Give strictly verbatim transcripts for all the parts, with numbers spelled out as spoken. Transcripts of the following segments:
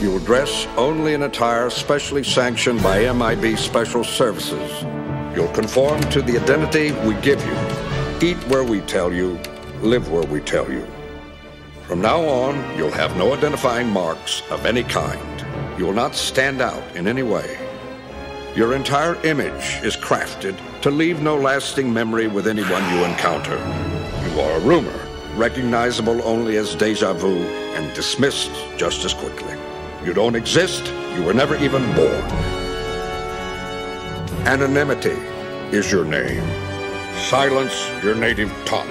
you will dress only in attire specially sanctioned by M I B Special Services. You'll conform to the identity we give you. Eat where we tell you, live where we tell you. From now on, you'll have no identifying marks of any kind. You will not stand out in any way. Your entire image is crafted to leave no lasting memory with anyone you encounter. You are a rumor, recognizable only as deja vu and dismissed just as quickly. You don't exist. You were never even born. Anonymity is your name. Silence your native tongue.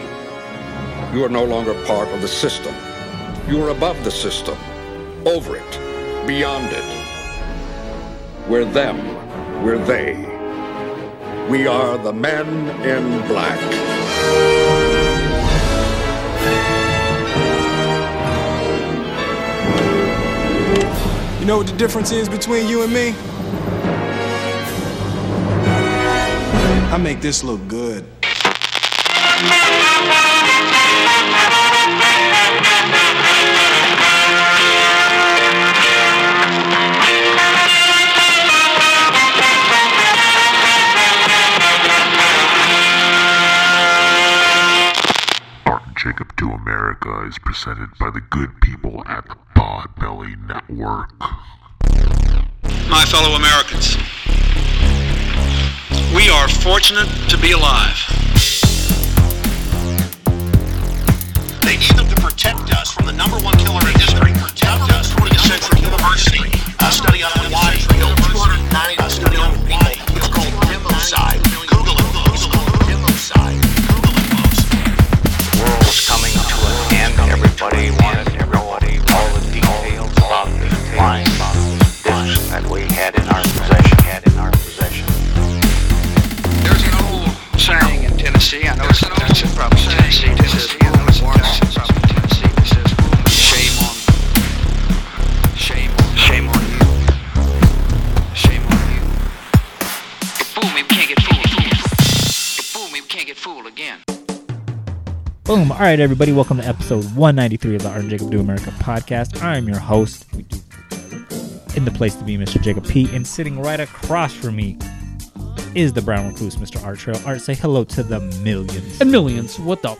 You are no longer part of the system. You are above the system, over it, beyond it. We're them. We're they. We are the men in black. You know what the difference is between you and me? I make this look good. Jacob to America is presented by the good people at the Podbelly Network. My fellow Americans, we are fortunate to be alive. They need them to protect us from the number one killer in history. Protect us from the twentieth century university. A study on Hawaii killed two hundred ninety. A study on Hawaii. It's called democide. Google it. Google it. Democide. Coming to an end, everybody wanted to know all the details about the flying discs that we had in our possession. Had in our possession. There's an old saying in Tennessee. I know it's probably Tennessee. Tennessee. I know it's probably Tennessee. It says, "Shame on, shame, shame on you, shame on you." Fool me, we can't get fooled again. Fool me, we can't get fooled again. Boom. All right, everybody. Welcome to episode one ninety-three of the Art and Jacob Do America podcast. I'm your host, in the place to be, Mister Jacob P. And sitting right across from me is the brown recluse, Mister Art Trail. Art, say hello to the millions. And millions. What the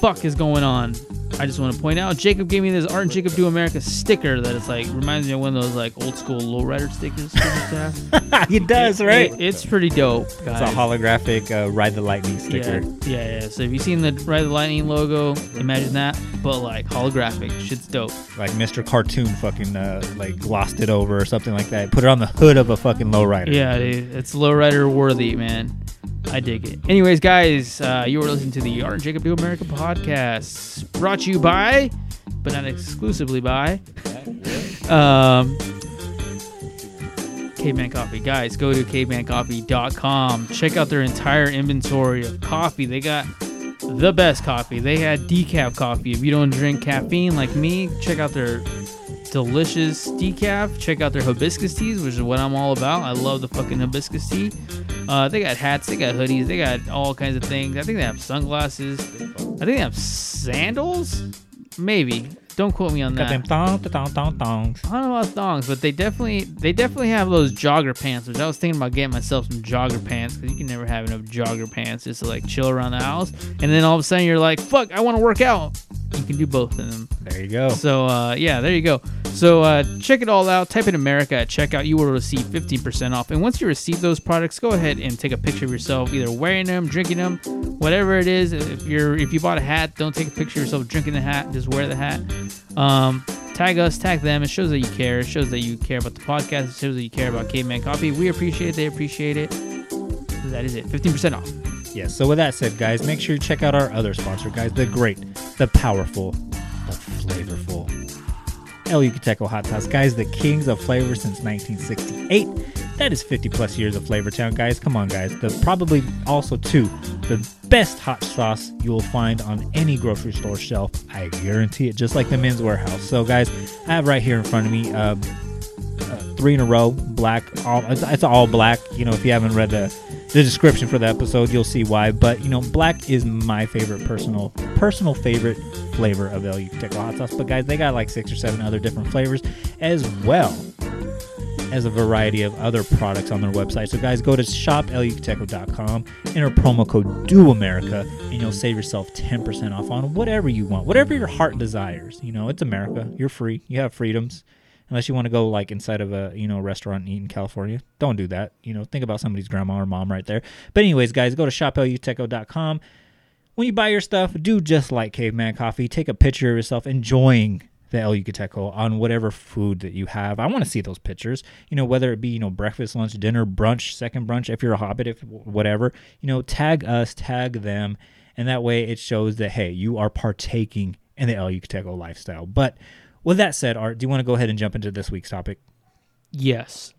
fuck is going on? I just want to point out, Jacob gave me this Art and Jacob Do America sticker that it's like, reminds me of one of those like old school lowrider stickers. He does, it, right? It, it's pretty dope, guys. It's a holographic uh, Ride the Lightning sticker. Yeah, yeah, yeah. So if you've seen the Ride the Lightning logo, imagine that, but like holographic. Shit's dope. Like Mister Cartoon fucking uh, like glossed it over or something like that. Put it on the hood of a fucking lowrider. Yeah, dude. It's lowrider worthy, man. I dig it. Anyways, guys, uh, you are listening to the Art and Jacob Do America podcast, brought to you by, but not exclusively by, um, Caveman Coffee. Guys, go to caveman coffee dot com. Check out their entire inventory of coffee. They got the best coffee. They had decaf coffee. If you don't drink caffeine like me, check out their delicious decaf. Check out their hibiscus teas, which is what I'm all about. I love the fucking hibiscus tea. Uh, they got hats, they got hoodies, they got all kinds of things. I think they have sunglasses. I think they have sandals? Maybe. Don't quote me on that. Got them thong, thong, thong, thongs. I don't know about thongs, but they definitely they definitely have those jogger pants, which I was thinking about getting myself some jogger pants, because you can never have enough jogger pants just to like chill around the house. And then all of a sudden you're like, fuck, I want to work out. You can do both of them. There you go. So, uh, yeah, there you go. So, uh, check it all out. Type in America at checkout. You will receive fifteen percent off. And once you receive those products, go ahead and take a picture of yourself, either wearing them, drinking them, whatever it is. If you're if you bought a hat, don't take a picture of yourself drinking the hat. Just wear the hat. Um, tag us, tag them. It shows that you care. It shows that you care about the podcast. It shows that you care about Caveman Coffee. We appreciate it. They appreciate it. So that is it. fifteen percent off. Yeah, so with that said, guys, make sure you check out our other sponsor, guys, the great, the powerful, the flavorful El Yukateco Hot Sauce. Guys, the kings of flavor since nineteen sixty-eight. That is fifty plus years of Flavor Town, guys. Come on, guys. The probably also, too, the best hot sauce you will find on any grocery store shelf. I guarantee it, just like the Men's Warehouse. So, guys, I have right here in front of me uh, uh, three in a row, black. All, it's, it's all black. You know, if you haven't read the the description for the episode, you'll see why. But, you know, black is my favorite personal personal favorite flavor of El Yucateco hot sauce. But, guys, they got like six or seven other different flavors as well as a variety of other products on their website. So, guys, go to shop el yucateco dot com, enter promo code DOAMERICA, and you'll save yourself ten percent off on whatever you want, whatever your heart desires. You know, it's America. You're free. You have freedoms. Unless you want to go, like, inside of a, you know, restaurant and eat in California. Don't do that. You know, think about somebody's grandma or mom right there. But anyways, guys, go to shop el yucateco dot com. When you buy your stuff, do just like Caveman Coffee. Take a picture of yourself enjoying the El Yucateco on whatever food that you have. I want to see those pictures. You know, whether it be, you know, breakfast, lunch, dinner, brunch, second brunch, if you're a hobbit, if whatever. You know, tag us, tag them. And that way it shows that, hey, you are partaking in the El Yucateco lifestyle. But with that said, Art, do you want to go ahead and jump into this week's topic? Yes.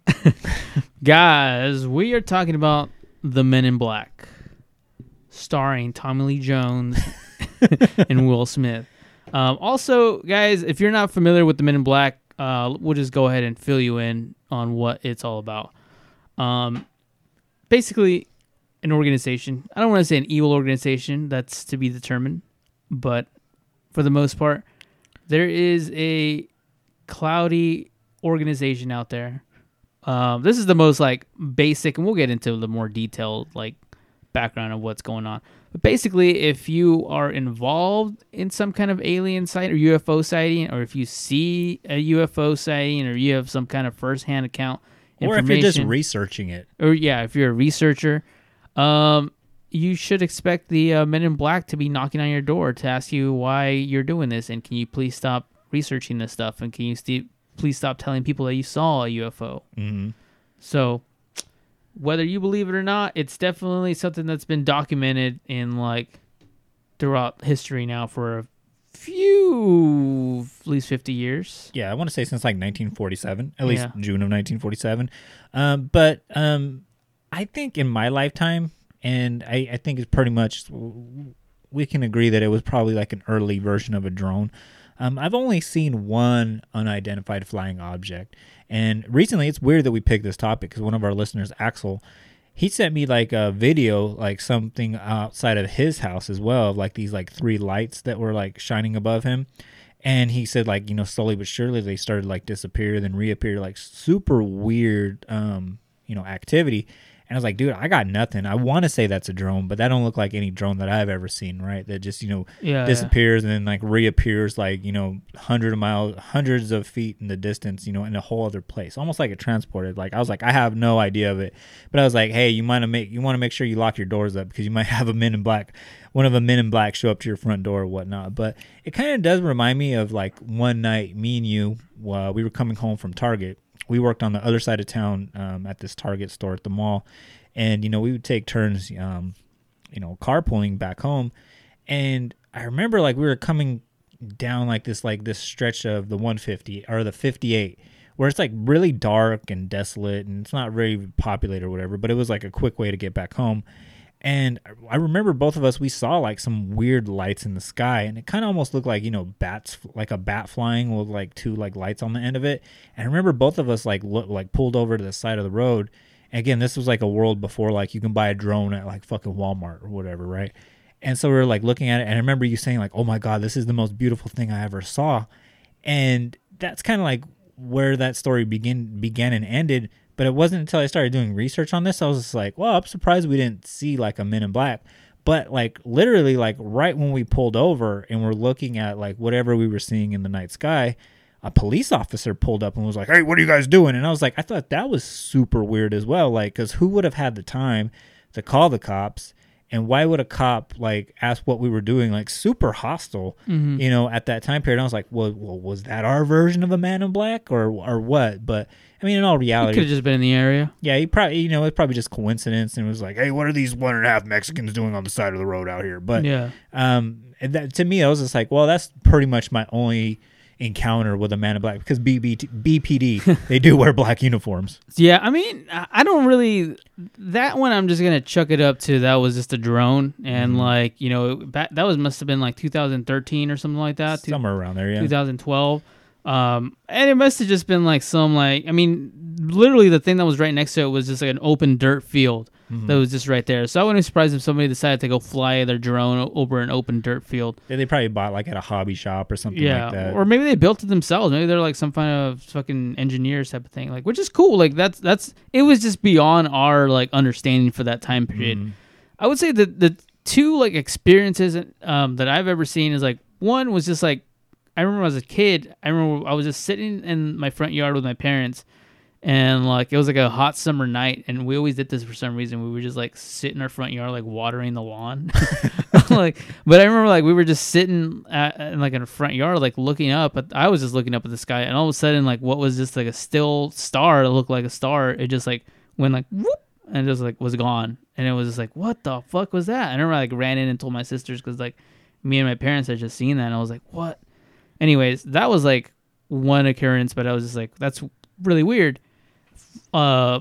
Guys, we are talking about The Men in Black, starring Tommy Lee Jones and Will Smith. Um, also, guys, if you're not familiar with The Men in Black, uh, we'll just go ahead and fill you in on what it's all about. Um, basically, an organization. I don't want to say an evil organization. That's to be determined. But for the most part, there is a cloudy organization out there. Um, this is the most like basic, and we'll get into the more detailed like background of what's going on. But basically, if you are involved in some kind of alien sighting or U F O sighting, or if you see a U F O sighting, or you have some kind of firsthand account, or if you're just researching it, or yeah, if you're a researcher, um, you should expect the uh, Men in Black to be knocking on your door to ask you why you're doing this, and can you please stop researching this stuff, and can you st- please stop telling people that you saw a U F O. Mm-hmm. So whether you believe it or not, it's definitely something that's been documented in like throughout history now for a few, at least fifty years. Yeah, I want to say since like nineteen forty-seven, at least yeah. June of nineteen forty-seven. Um, but um, I think in my lifetime, and I, I think it's pretty much, we can agree that it was probably like an early version of a drone. Um, I've only seen one unidentified flying object. And recently, it's weird that we picked this topic because one of our listeners, Axel, he sent me like a video, like something outside of his house as well, of like these like three lights that were like shining above him. And he said like, you know, slowly but surely they started like disappear, then reappear, like super weird, um, you know, activity. And I was like, dude, I got nothing. I want to say that's a drone, but that don't look like any drone that I've ever seen, right? That just, you know, yeah, disappears yeah. and then like reappears like, you know, hundred miles, hundreds of feet in the distance, you know, in a whole other place, almost like it transported. Like I was like, I have no idea of it, but I was like, hey, you might make you want to make sure you lock your doors up because you might have a Men in Black, one of the Men in Black show up to your front door or whatnot. But it kind of does remind me of like one night, me and you, uh, we were coming home from Target. We worked on the other side of town um, at this Target store at the mall. And, you know, we would take turns, um, you know, carpooling back home. And I remember, like, we were coming down, like, this like this stretch of the one fifty or the fifty-eight where it's, like, really dark and desolate and it's not very populated or whatever. But it was, like, a quick way to get back home. And I remember both of us, we saw, like, some weird lights in the sky. And it kind of almost looked like, you know, bats, like a bat flying with, like, two, like, lights on the end of it. And I remember both of us, like, look, like pulled over to the side of the road. And again, this was, like, a world before, like, you can buy a drone at, like, fucking Walmart or whatever, right? And so we were, like, looking at it. And I remember you saying, like, oh, my God, this is the most beautiful thing I ever saw. And that's kind of, like, where that story begin, began and ended. But it wasn't until I started doing research on this, I was just like, well, I'm surprised we didn't see like a Men in Black. But like literally like right when we pulled over and we're looking at like whatever we were seeing in the night sky, a police officer pulled up and was like, hey, what are you guys doing? And I was like, I thought that was super weird as well. Like, because who would have had the time to call the cops? And why would a cop like ask what we were doing? Like super hostile, mm-hmm. you know, at that time period. And I was like, well, well, was that our version of a Man in Black or or what? But I mean, in all reality, could have just been in the area. Yeah, he probably, you know, it's probably just coincidence, and it was like, hey, what are these one and a half Mexicans doing on the side of the road out here? But yeah, um, that, to me, I was just like, well, that's pretty much my only encounter with a Man in Black because B P D they do wear black uniforms. Yeah, I mean, I don't really that one. I'm just gonna chuck it up to that was just a drone, and mm-hmm. like you know that that was must have been like two thousand thirteen or something like that, somewhere two, around there, yeah, two thousand twelve. Um, and it must have just been like some like I mean, literally the thing that was right next to it was just like an open dirt field. mm-hmm. that was just right there. So I wouldn't be surprised if somebody decided to go fly their drone over an open dirt field. Yeah, they probably bought like at a hobby shop or something yeah, like that. Or maybe they built it themselves. Maybe they're like some kind of fucking engineers type of thing, like, which is cool. Like that's that's it was just beyond our like understanding for that time period. Mm-hmm. I would say that the two like experiences um, that I've ever seen is like, one was just like, I remember as a kid, I remember I was just sitting in my front yard with my parents, and like it was like a hot summer night, and we always did this for some reason. We were just like sit in our front yard, like watering the lawn. Like, but I remember like we were just sitting at, in like in a front yard, like looking up. But I was just looking up at the sky, and all of a sudden, like what was just like a still star that looked like a star, it just like went like whoop, and it just like was gone. And it was just like, what the fuck was that? And I remember I, like ran in and told my sisters because like me and my parents had just seen that, and I was like, what? Anyways, that was like one occurrence, but I was just like, that's really weird. Uh,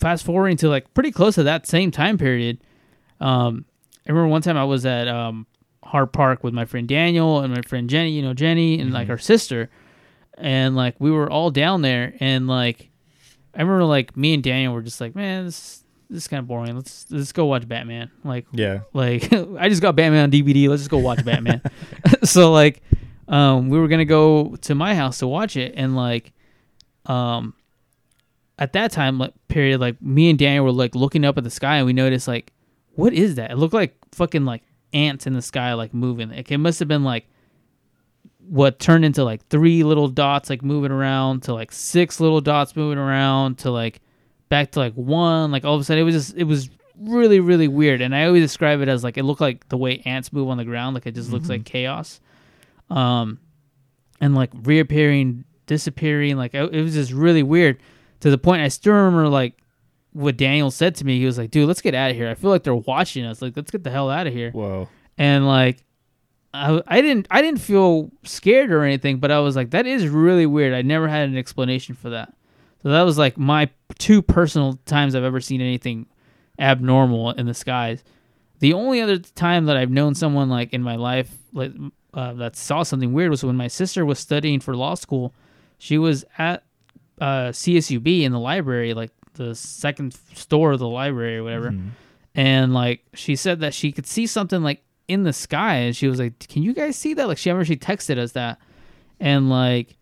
fast forwarding to like pretty close to that same time period. Um, I remember one time I was at um, Hart Park with my friend Daniel and my friend Jenny, you know, Jenny and mm-hmm. like our sister. And like we were all down there, and like I remember like me and Daniel were just like, man, this, this is kind of boring. Let's let's go watch Batman. Like, yeah, like I just got Batman on D V D. Let's just go watch Batman. So like, um, we were going to go to my house to watch it. And like, um, at that time like period, like me and Daniel were like looking up at the sky, and we noticed like, what is that? It looked like fucking like ants in the sky, like moving. Like, it must've been like what turned into like three little dots, like moving around to like six little dots moving around to like back to like one, like all of a sudden it was just, it was really, really weird. And I always describe it as like, it looked like the way ants move on the ground. Like it just mm-hmm. looks like chaos. Um, and like reappearing, disappearing, like it was just really weird, to the point I still remember like what Daniel said to me. He was like, dude, let's get out of here. I feel like they're watching us. Like, let's get the hell out of here. Whoa. And like, I, I didn't, I didn't feel scared or anything, but I was like, that is really weird. I never had an explanation for that. So that was like my two personal times I've ever seen anything abnormal in the skies. The only other time that I've known someone like in my life, like, Uh, that saw something weird was when my sister was studying for law school. She was at uh, C S U B in the library, like the second store of the library or whatever. Mm-hmm. And like she said that she could see something like in the sky, and she was like, "Can you guys see that?" Like she I remember she texted us that, and like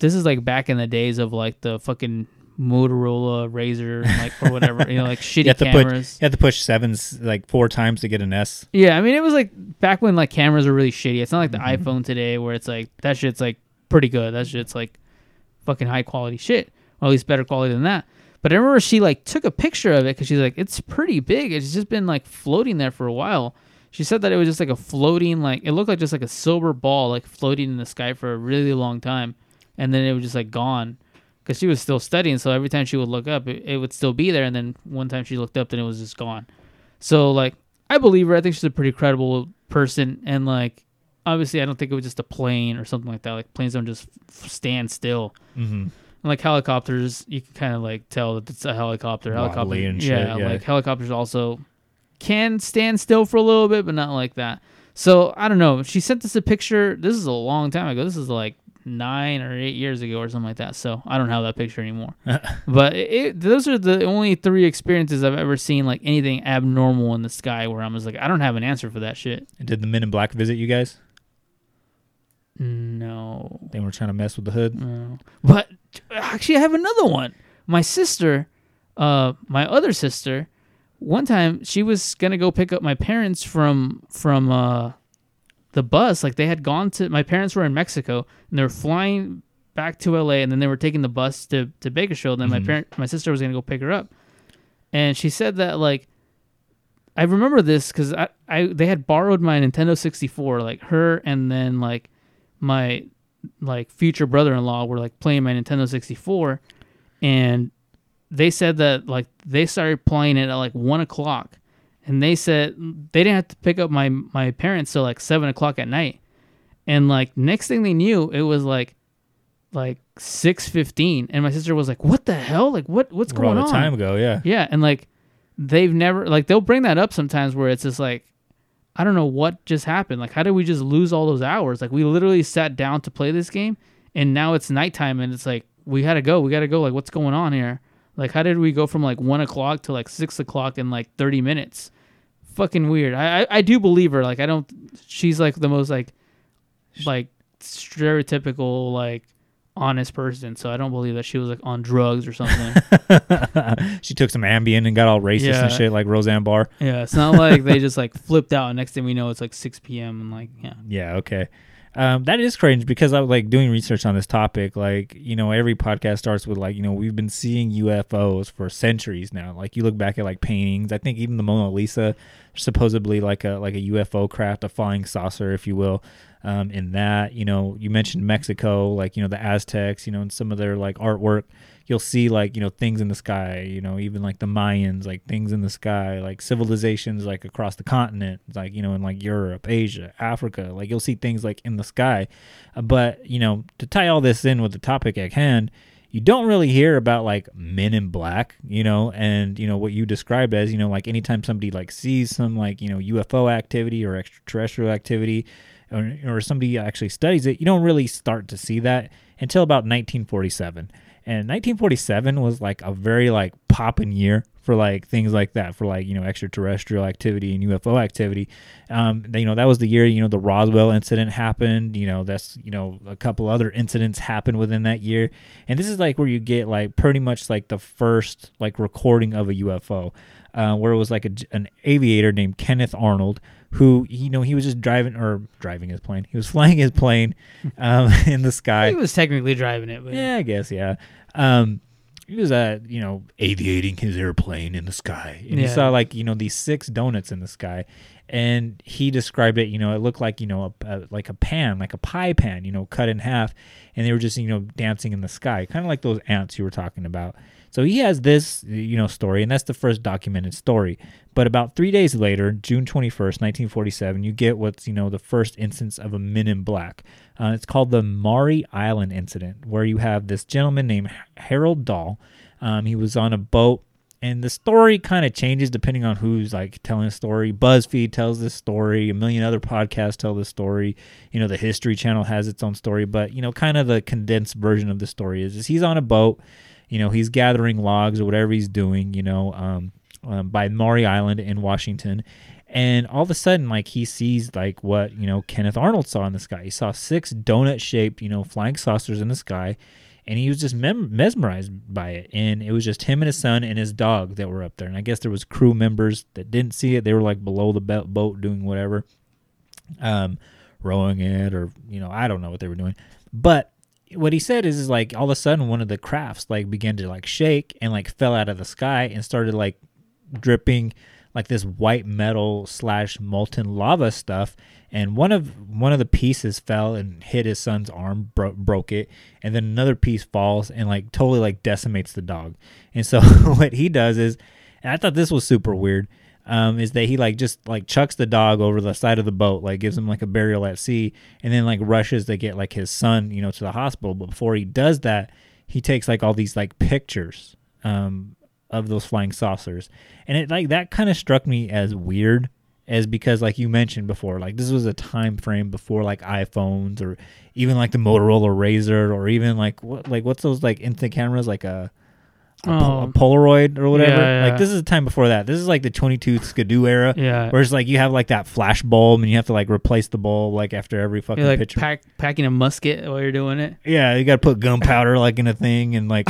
this is like back in the days of like the fucking Motorola Razr, like or whatever, you know, like shitty you have to cameras. Put, you have to push sevens like four times to get an S. Yeah, I mean, it was like back when like cameras were really shitty. It's not like the mm-hmm. iPhone today where it's like that shit's like pretty good. That shit's like fucking high quality shit, or at least better quality than that. But I remember she like took a picture of it because she's like, it's pretty big. It's just been like floating there for a while. She said that it was just like a floating, like it looked like just like a silver ball, like floating in the sky for a really long time, and then it was just like gone. Because she was still studying, so every time she would look up, it, it would still be there. And then one time she looked up, and it was just gone. So, like, I believe her. I think she's a pretty credible person. And, like, obviously, I don't think it was just a plane or something like that. Like, planes don't just stand still. Mm-hmm. And, like, helicopters, you can kind of, like, tell that it's a helicopter. Helicopter and shit, yeah, yeah, like, helicopters also can stand still for a little bit, but not like that. So, I don't know. She sent us a picture. This is a long time ago. This is, like, nine or eight years ago or something like that, so I don't have that picture anymore. But it, those are the only three experiences I've ever seen like anything abnormal in the sky where I'm just like, I don't have an answer for that shit. And did the Men in Black visit you guys? No, they were trying to mess with the hood. No. But actually I have another one. My sister, uh my other sister, one time she was gonna go pick up my parents from from uh the bus, like they had gone to, my parents were in Mexico and they were flying back to L A, and then they were taking the bus to, to Bakersfield, and mm-hmm. my parent, my sister was going to go pick her up. And she said that like, I remember this because I, I, they had borrowed my Nintendo sixty-four, like her and then like my like future brother-in-law were like playing my Nintendo sixty-four, and they said that like they started playing it at like one o'clock. And they said they didn't have to pick up my, my parents till like seven o'clock at night. And like next thing they knew, it was like like six fifteen. And my sister was like, what the hell? Like what what's going on? A long time ago, yeah. Yeah. And like they've never like they'll bring that up sometimes where it's just like, I don't know what just happened. Like, how did we just lose all those hours? Like we literally sat down to play this game, and now it's nighttime, and it's like, we gotta go, we gotta go, like what's going on here? Like, how did we go from like one o'clock to like six o'clock in like thirty minutes? Fucking weird. I, I, I do believe her. Like, I don't. She's like the most like, like stereotypical like honest person. So I don't believe that she was like on drugs or something. She took some Ambien and got all racist yeah. and shit like Roseanne Barr. Yeah, it's not like they just like flipped out. And next thing we know, it's like six p.m. and like yeah. Yeah. Okay. Um, that is cringe because I was like doing research on this topic. Like, you know, every podcast starts with like, you know, we've been seeing U F Os for centuries now. Like, you look back at like paintings. I think even the Mona Lisa, supposedly like a like a U F O craft, a flying saucer, if you will. Um, in that, you know, you mentioned Mexico, like, you know, the Aztecs, you know, and some of their like artwork, you'll see like, you know, things in the sky, you know, even like the Mayans, like things in the sky, like civilizations like across the continent, like, you know, in like Europe, Asia, Africa, like you'll see things like in the sky. But, you know, to tie all this in with the topic at hand, you don't really hear about like Men in Black, you know, and, you know, what you describe as, you know, like anytime somebody like sees some like, you know, U F O activity or extraterrestrial activity, or, or somebody actually studies it, you don't really start to see that until about nineteen forty-seven. And nineteen forty-seven was like a very like poppin' year for like things like that, for like, you know, extraterrestrial activity and U F O activity. Um, you know, that was the year, you know, the Roswell incident happened. You know, that's, you know, a couple other incidents happened within that year. And this is like where you get like pretty much like the first like recording of a U F O, uh, where it was like a, an aviator named Kenneth Arnold, who, you know, he was just driving or driving his plane. He was flying his plane um, in the sky. He was technically driving it. But yeah, I guess, yeah. Um, he was, uh, you know, aviating his airplane in the sky. And yeah. He saw, like, you know, these six donuts in the sky. And he described it, you know, it looked like, you know, a, a, like a pan, like a pie pan, you know, cut in half. And they were just, you know, dancing in the sky, kind of like those ants you were talking about. So he has this, you know, story, and that's the first documented story. But about three days later, June twenty-first, nineteen forty-seven, you get what's, you know, the first instance of a Men in Black. Uh, it's called the Maury Island incident, where you have this gentleman named Harold Dahl. Um, he was on a boat, and the story kind of changes depending on who's like telling the story. BuzzFeed tells this story. A million other podcasts tell this story. You know, the History Channel has its own story, but, you know, kind of the condensed version of the story is, is he's on a boat. You know, he's gathering logs or whatever he's doing, you know, um, um, by Maury Island in Washington. And all of a sudden, like, he sees, like, what, you know, Kenneth Arnold saw in the sky. He saw six donut-shaped, you know, flying saucers in the sky, and he was just mem- mesmerized by it. And it was just him and his son and his dog that were up there. And I guess there was crew members that didn't see it. They were, like, below the be- boat doing whatever, um, rowing it or, you know, I don't know what they were doing. But what he said is, is like all of a sudden one of the crafts like began to like shake and like fell out of the sky and started like dripping like this white metal slash molten lava stuff. And one of one of the pieces fell and hit his son's arm, bro- broke it. And then another piece falls and like totally like decimates the dog. And so what he does is, and I thought this was super weird, um, is that he like just like chucks the dog over the side of the boat, like gives him like a burial at sea, and then like rushes to get like his son, you know, to the hospital. But before he does that, he takes like all these like pictures, um, of those flying saucers. And it like, that kind of struck me as weird, as because like you mentioned before, like this was a time frame before like iPhones or even like the Motorola Razr or even like, what, like what's those like instant cameras, like a, A, oh. a Polaroid or whatever. Yeah, yeah. Like this is a time before that. This is like the twenty-two Skidoo era. Yeah. Where it's like you have like that flash bulb and you have to like replace the bulb like after every fucking you're like picture. Pack, packing a musket while you're doing it. Yeah, you got to put gunpowder like in a thing and like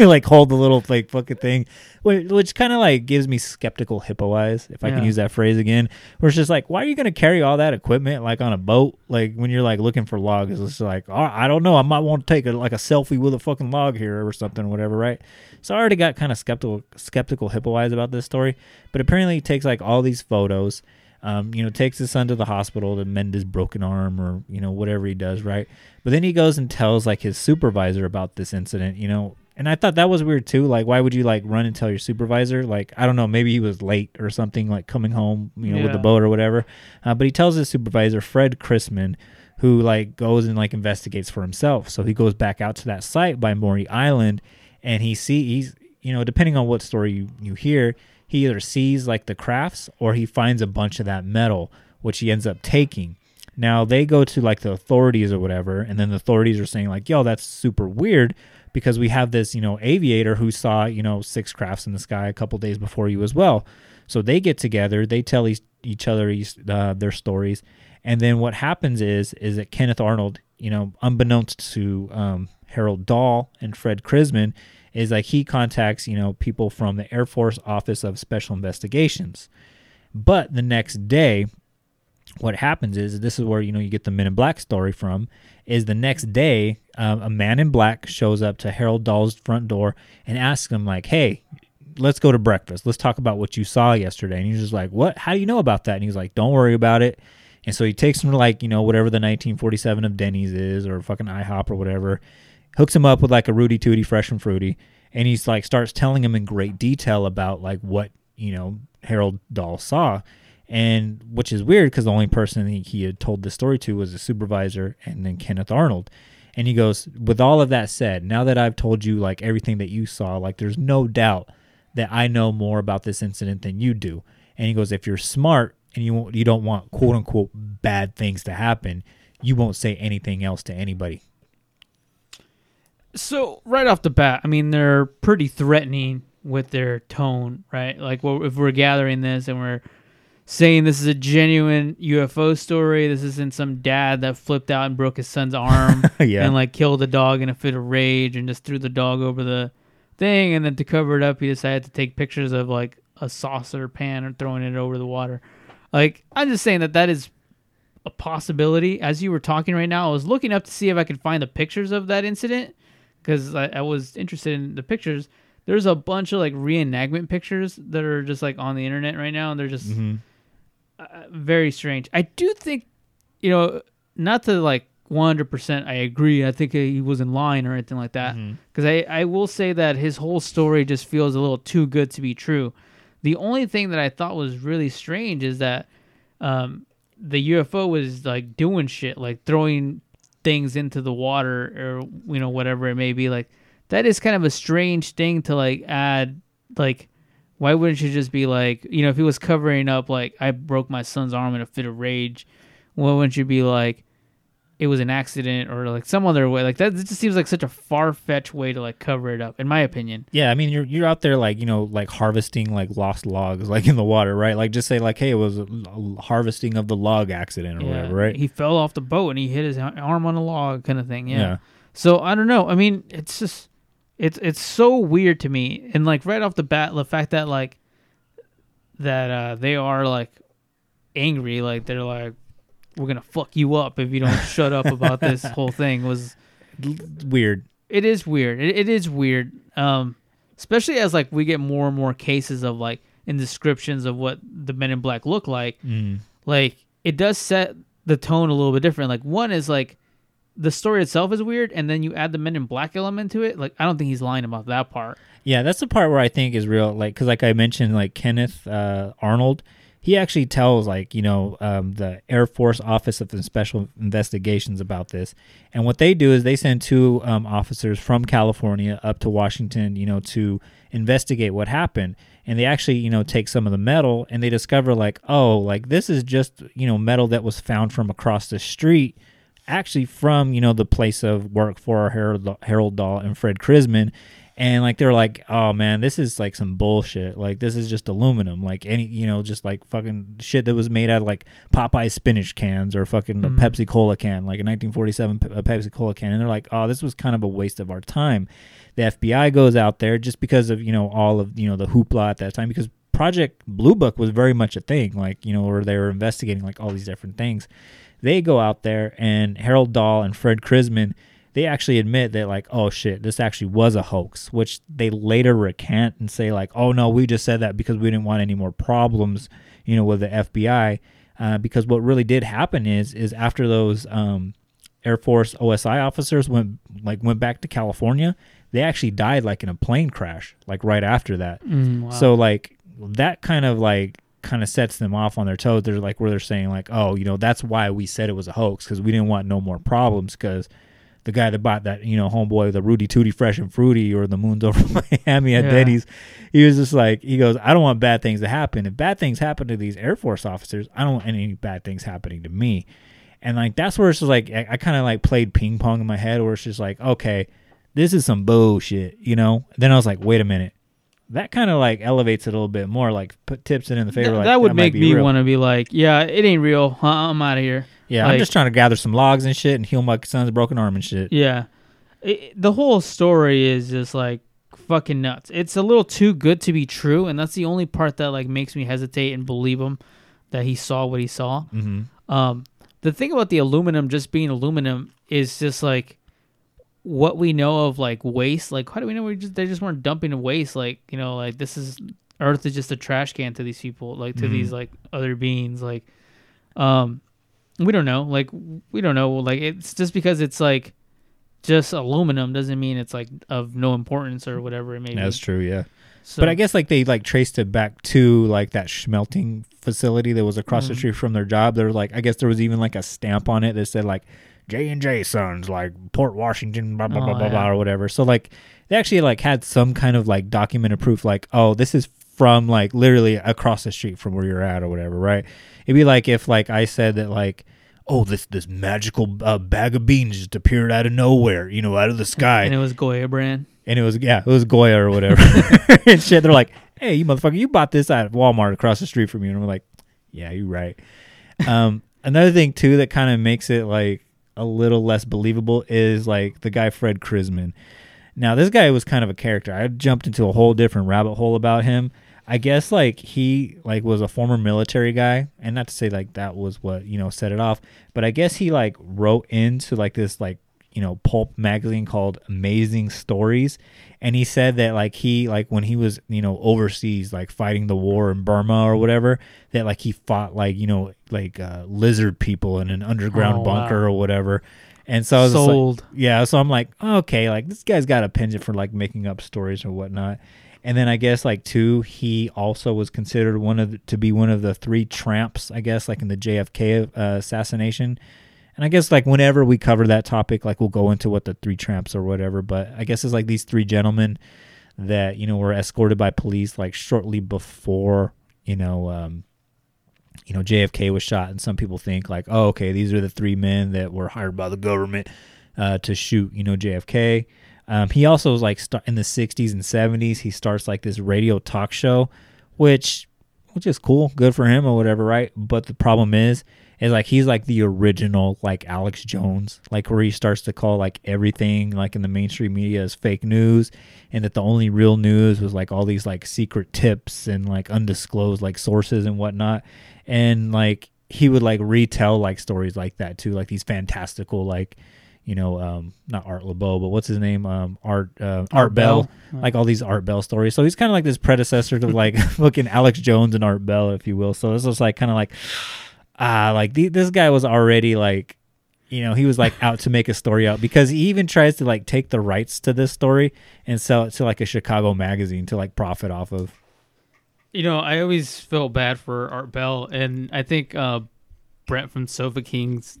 like hold the little like fucking thing, which, which kind of like gives me skeptical hippo eyes, if I yeah. can use that phrase again. Where it's just like, why are you gonna carry all that equipment like on a boat? Like when you're like looking for logs, it's like, oh, I don't know, I might want to take a, like a selfie with a fucking log here or something, whatever, right? So I already got kind of skeptical, skeptical hippo eyes about this story, but apparently he takes like all these photos, um, you know, takes his son to the hospital to mend his broken arm or, you know, whatever he does, right? But then he goes and tells like his supervisor about this incident, you know, and I thought that was weird too. Like, why would you like run and tell your supervisor? Like, I don't know, maybe he was late or something, like coming home, you know, yeah. with the boat or whatever. Uh, but he tells his supervisor, Fred Chrisman, who like goes and like investigates for himself. So he goes back out to that site by Maury Island. And he sees, you know, depending on what story you, you hear, he either sees like the crafts or he finds a bunch of that metal, which he ends up taking. Now they go to like the authorities or whatever. And then the authorities are saying like, yo, that's super weird. because we have this, you know, aviator who saw, you know, six crafts in the sky a couple days before you as well. So they get together, they tell each, each other uh, their stories. And then what happens is, is that Kenneth Arnold, you know, unbeknownst to um, Harold Dahl and Fred Chrisman, is like he contacts, you know, people from the Air Force Office of Special Investigations. But the next day, what happens is, this is where, you know, you get the Men in Black story from, is the next day, um, a man in black shows up to Harold Dahl's front door and asks him, like, hey, let's go to breakfast. Let's talk about what you saw yesterday. And he's just like, what? How do you know about that? And he's like, don't worry about it. And so he takes him to, like, you know, whatever the nineteen forty-seven of Denny's is, or fucking IHOP or whatever, hooks him up with like a Rudy Tooty Fresh and Fruity. And he's like, starts telling him in great detail about like what, you know, Harold Dahl saw. And which is weird, because the only person he, he had told this story to was a supervisor and then Kenneth Arnold. And he goes, with all of that said, now that I've told you like everything that you saw, like there's no doubt that I know more about this incident than you do. And he goes, if you're smart and you won't, you don't want quote unquote bad things to happen, you won't say anything else to anybody. So right off the bat, I mean, they're pretty threatening with their tone, right? Like, well, if we're gathering this and we're saying this is a genuine U F O story, this isn't some dad that flipped out and broke his son's arm yeah. and like killed a dog in a fit of rage and just threw the dog over the thing, and then to cover it up, he decided to take pictures of like a saucer pan or throwing it over the water. Like, I'm just saying that that is a possibility. As you were talking right now, I was looking up to see if I could find the pictures of that incident, because I, I was interested in the pictures. There's a bunch of like reenactment pictures that are just like on the internet right now, and they're just mm-hmm. uh, very strange. I do think, you know, not to like one hundred percent I agree. I think he was in line or anything like that, because mm-hmm. I, I will say that his whole story just feels a little too good to be true. The only thing that I thought was really strange is that um, the U F O was like doing shit, like throwing things into the water or, you know, whatever it may be. Like, that is kind of a strange thing to like add. Like, why wouldn't you just be like, you know, if he was covering up, like, I broke my son's arm in a fit of rage, why wouldn't you be like, it was an accident, or like some other way? Like, that, it just seems like such a far-fetched way to like cover it up, in my opinion. Yeah, I mean, you're you're out there like, you know, like harvesting like lost logs like in the water, right? Like, just say like, hey, it was a harvesting of the log accident or yeah. whatever, right? He fell off the boat and he hit his arm on a log, kind of thing. Yeah. yeah. So I don't know. I mean, it's just it's it's so weird to me, and like right off the bat, the fact that like that uh, they are like angry, like they're like, we're going to fuck you up if you don't shut up about this whole thing, was weird. It is weird. It, it is weird. Um, especially as like we get more and more cases of like in descriptions of what the Men in Black look like, mm. like it does set the tone a little bit different. Like, one is like the story itself is weird, and then you add the Men in Black element to it. Like, I don't think he's lying about that part. Yeah. That's the part where I think is real. Like, cause like I mentioned, like Kenneth uh, Arnold, he actually tells, like, you know, um, the Air Force Office of Special Investigations about this. And what they do is they send two um, officers from California up to Washington, you know, to investigate what happened. And they actually, you know, take some of the metal, and they discover, like, oh, like, this is just, you know, metal that was found from across the street, actually from, you know, the place of work for Harold, Harold Dahl and Fred Chrisman. And like, they're like, oh man, this is like some bullshit. Like, this is just aluminum, like any, you know, just like fucking shit that was made out of like Popeye spinach cans or fucking mm-hmm. a Pepsi Cola can, like a nineteen forty-seven pe- a Pepsi Cola can. And they're like, oh, this was kind of a waste of our time. The F B I goes out there just because of, you know, all of, you know, the hoopla at that time, because Project Blue Book was very much a thing, like, you know, where they were investigating like all these different things. They go out there, and Harold Dahl and Fred Chrisman, they actually admit that, like, oh shit, this actually was a hoax, which they later recant and say, like, oh no, we just said that because we didn't want any more problems, you know, with the F B I. Uh, because what really did happen is, is after those um, Air Force O S I officers went, like, went back to California, they actually died, like, in a plane crash, like, right after that. Mm, wow. So, like, that kind of, like, kind of sets them off on their toes. They're, like, where they're saying, like, oh, you know, that's why we said it was a hoax, because we didn't want no more problems, because the guy that bought that, you know, homeboy, the Rudy Tooty Fresh and Fruity or the Moons Over Miami at yeah. Denny's, he was just like, he goes, I don't want bad things to happen. If bad things happen to these Air Force officers, I don't want any bad things happening to me. And like, that's where it's just like, I, I kind of like played ping pong in my head, where it's just like, okay, this is some bullshit, you know? Then I was like, wait a minute. That kind of like elevates it a little bit more, like put tips it in the favor. Th- like, that would that make me want to be like, yeah, it ain't real. Uh, I'm out of here. Yeah, like, I'm just trying to gather some logs and shit and heal my son's broken arm and shit. Yeah. It, the whole story is just like fucking nuts. It's a little too good to be true, and that's the only part that like makes me hesitate and believe him that he saw what he saw. Mm-hmm. Um, the thing about the aluminum just being aluminum is just like, what we know of like waste, like how do we know we just they just weren't dumping waste? Like, you know, like this is Earth is just a trash can to these people, like to mm-hmm. these like other beings. Like, um, we don't know. Like, we don't know. Like, it's just because it's like just aluminum doesn't mean it's like of no importance or whatever it may be. That's true, yeah. So, but I guess like they like traced it back to like that smelting facility that was across mm-hmm. the street from their job. There was like, I guess there was even like a stamp on it that said like J and J Sons, like Port Washington, blah, blah, oh, blah, blah, yeah. blah, or whatever. So, like, they actually, like, had some kind of, like, documented proof, like, oh, this is from, like, literally across the street from where you're at or whatever, right? It'd be like if, like, I said that, like, oh, this this magical uh, bag of beans just appeared out of nowhere, you know, out of the sky. And it was Goya brand. And it was, yeah, it was Goya or whatever. And shit, they're like, hey, you motherfucker, you bought this out of Walmart across the street from you. And I'm like, yeah, you're right. Um, another thing, too, that kind of makes it, like, a little less believable is like the guy Fred Chrisman. Now this guy was kind of a character. I jumped into a whole different rabbit hole about him. I guess like he like was a former military guy, and not to say like that was what, you know, set it off, but I guess he like wrote into like this like, you know, pulp magazine called Amazing Stories, and he said that like he like when he was, you know, overseas like fighting the war in Burma or whatever, that like he fought like, you know, like uh, lizard people in an underground oh, bunker wow. or whatever. And so I was sold just, like, yeah so I'm like, okay, like this guy's got a penchant for like making up stories or whatnot. And then I guess like too, he also was considered one of the, to be one of the three tramps, I guess, like in the J F K uh, assassination. And I guess, like, whenever we cover that topic, like, we'll go into what the three tramps or whatever. But I guess it's, like, these three gentlemen that, you know, were escorted by police, like, shortly before, you know, um, you know, J F K was shot. And some people think, like, oh, okay, these are the three men that were hired by the government uh, to shoot, you know, J F K. Um, he also was, like, start in the sixties and seventies, he starts, like, this radio talk show, which, which is cool, good for him or whatever, right? But the problem is, It's like he's like the original like Alex Jones, like where he starts to call like everything like in the mainstream media is fake news, and that the only real news was like all these like secret tips and like undisclosed like sources and whatnot. And like he would like retell like stories like that too, like these fantastical like, you know, um, not Art LeBeau, but what's his name? Um, Art uh, Art, Art Bell, Bell, like all these Art Bell stories. So he's kind of like this predecessor to like fucking Alex Jones and Art Bell, if you will. So this was like kind of like. Ah, uh, like the, this guy was already like, you know, he was like out to make a story out, because he even tries to like take the rights to this story and sell it to like a Chicago magazine to like profit off of. You know, I always felt bad for Art Bell, and I think uh, Brent from Sofa Kings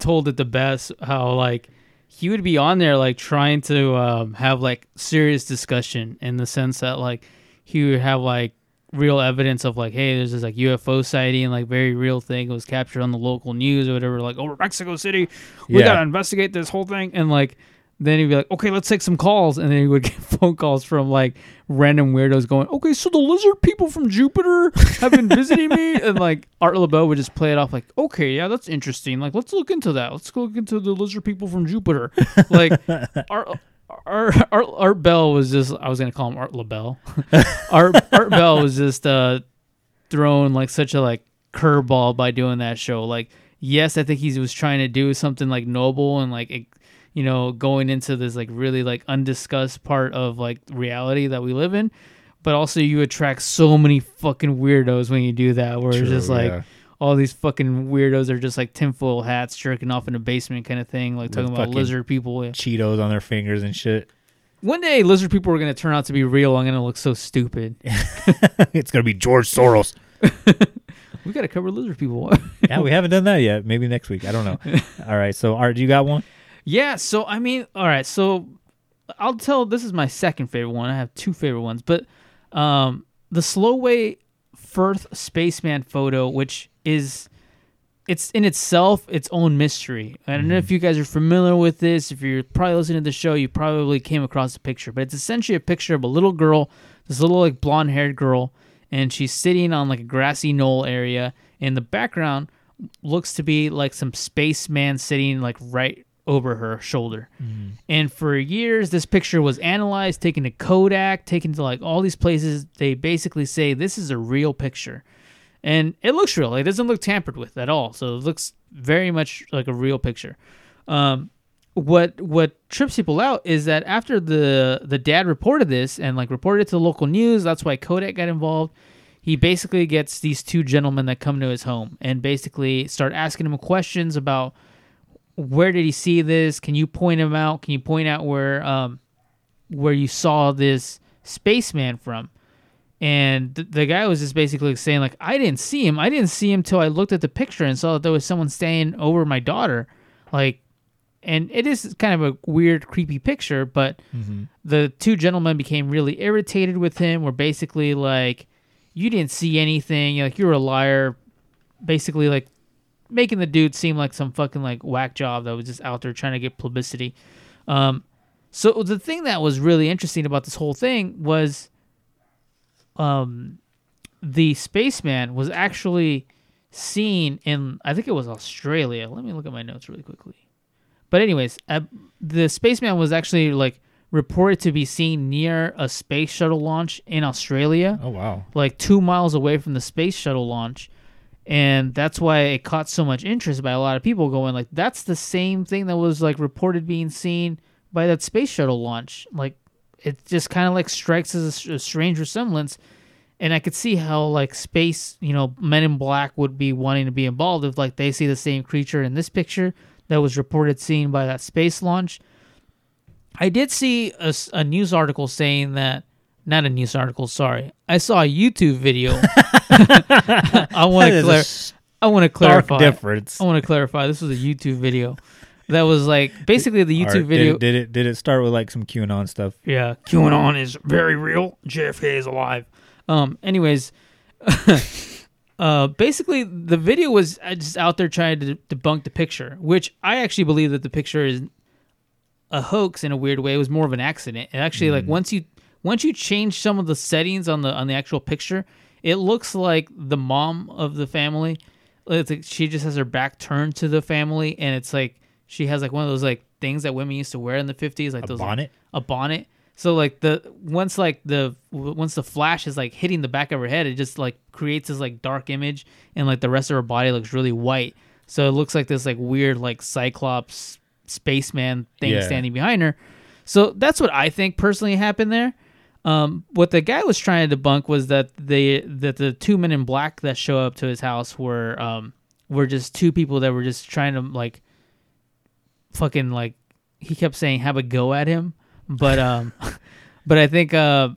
told it the best, how like he would be on there like trying to um, have like serious discussion, in the sense that like he would have like real evidence of like, hey, there's this like U F O sighting, like very real thing. It was captured on the local news or whatever, like over Mexico City. We yeah. gotta investigate this whole thing. And like then he'd be like, okay, let's take some calls. And then he would get phone calls from like random weirdos going, okay, so the lizard people from Jupiter have been visiting me. And like Art LeBeau would just play it off like, okay, yeah, that's interesting. Like, let's look into that. Let's look into the lizard people from Jupiter. Like Art Art, Art Art Bell was just, I was going to call him Art LaBelle. Art Art Bell was just uh, thrown like such a like curveball by doing that show. Like, yes, I think he was trying to do something like noble and like, you know, going into this like really like undiscussed part of like reality that we live in. But also you attract so many fucking weirdos when you do that, where True, it's just like yeah. all these fucking weirdos are just like tinfoil hats jerking off in a basement kind of thing, like talking about lizard people. Yeah. Cheetos on their fingers and shit. One day, lizard people are going to turn out to be real. I'm going to look so stupid. It's going to be George Soros. We got to cover lizard people. Yeah, we haven't done that yet. Maybe next week. I don't know. All right. So, Art, you got one? Yeah. So, I mean, all right. So, I'll tell, this is my second favorite one. I have two favorite ones. But um, the Slow Way Firth Spaceman photo, which is it's in itself its own mystery. I don't mm-hmm. know if you guys are familiar with this. If you're probably listening to the show, you probably came across the picture. But it's essentially a picture of a little girl, this little like blonde-haired girl, and she's sitting on like a grassy knoll area. And the background looks to be like some spaceman sitting like right over her shoulder. Mm-hmm. And for years, this picture was analyzed, taken to Kodak, taken to like all these places. They basically say this is a real picture. And it looks real. It doesn't look tampered with at all. So it looks very much like a real picture. Um, what what trips people out is that after the the dad reported this and like reported it to the local news, that's why Kodak got involved. He basically gets these two gentlemen that come to his home and basically start asking him questions about where did he see this? Can you point him out? Can you point out where um, where you saw this spaceman from? And th- the guy was just basically saying, like, I didn't see him. I didn't see him till I looked at the picture and saw that there was someone standing over my daughter. Like, and it is kind of a weird, creepy picture, but mm-hmm. the two gentlemen became really irritated with him, were basically like, you didn't see anything. Like, you're a liar. Basically, like, making the dude seem like some fucking, like, whack job that was just out there trying to get publicity. Um, so the thing that was really interesting about this whole thing was... Um, the spaceman was actually seen in, I think it was Australia. Let me look at my notes really quickly. But anyways, uh, the spaceman was actually like reported to be seen near a space shuttle launch in Australia. Oh, wow. Like two miles away from the space shuttle launch. And that's why it caught so much interest by a lot of people going like, that's the same thing that was like reported being seen by that space shuttle launch. Like, it just kind of like strikes as a, a strange resemblance, and I could see how like space, you know, Men in Black would be wanting to be involved if like they see the same creature in this picture that was reported seen by that space launch. I did see a, a news article saying that, not a news article, sorry, I saw a YouTube video. I want to clar- I want to clarify. Dark difference. I want to clarify. This was a YouTube video. That was like basically the YouTube right, video. Did, did it did it start with like some QAnon stuff? Yeah, QAnon is very real. J F K is alive. Um. Anyways, uh, basically the video was just out there trying to debunk the picture, which I actually believe that the picture is a hoax in a weird way. It was more of an accident. It actually mm. like once you once you change some of the settings on the on the actual picture, it looks like the mom of the family. It's like she just has her back turned to the family, and it's like. She has like one of those like things that women used to wear in the fifties, like a those bonnet, like, a bonnet. So like the once like the once the flash is like hitting the back of her head, it just like creates this like dark image, and like the rest of her body looks really white. So it looks like this like weird like Cyclops spaceman thing yeah. standing behind her. So that's what I think personally happened there. Um, what the guy was trying to debunk was that they that the two men in black that show up to his house were um were just two people that were just trying to like. Fucking like he kept saying have a go at him, but um but I think uh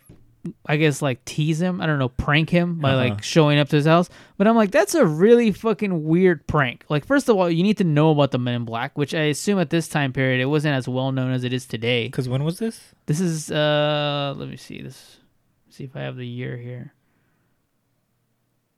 I guess like tease him, I don't know, prank him by uh-huh. like showing up to his house. But I'm like, that's a really fucking weird prank. Like, first of all, you need to know about the Men in Black, which I assume at this time period it wasn't as well known as it is today. Because when was this? This is uh let me see this see if I have the year here.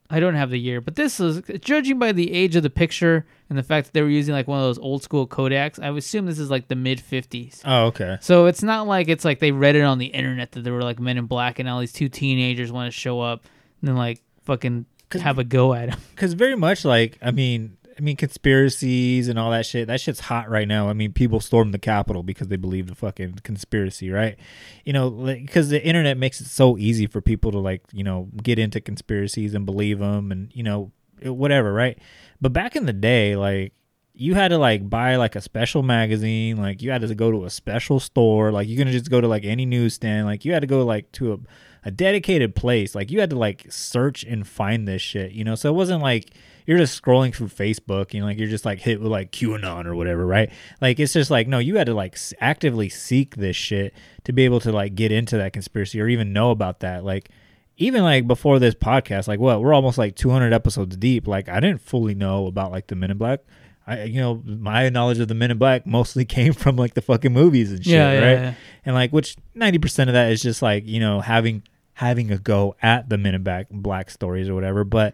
I don't have the year, but this is, judging by the age of the picture and the fact that they were using like one of those old school Kodaks, I would assume this is like the mid fifties. Oh, okay. So it's not like it's like they read it on the internet that there were like Men in Black and all these two teenagers want to show up and then like fucking have a go at them. Because very much like, I mean, I mean conspiracies and all that shit, that shit's hot right now. I mean, people stormed the Capitol because they believe the fucking conspiracy, right? You know, because like, the internet makes it so easy for people to like, you know, get into conspiracies and believe them and, you know, whatever, right? But back in the day, like, you had to like buy like a special magazine, like you had to go to a special store, like you couldn't just go to like any newsstand, like you had to go like to a, a dedicated place, like you had to like search and find this shit, you know? So it wasn't like you're just scrolling through Facebook and like you're just like hit with like QAnon or whatever, right? Like it's just like, no, you had to like actively seek this shit to be able to like get into that conspiracy or even know about that. Like even like before this podcast, like what, we're almost like two hundred episodes deep. Like I didn't fully know about like the Men in Black. I, you know, my knowledge of the Men in Black mostly came from like the fucking movies and shit, yeah, yeah, right? Yeah. And like, which ninety percent of that is just like, you know, having having a go at the Men in Black stories or whatever. But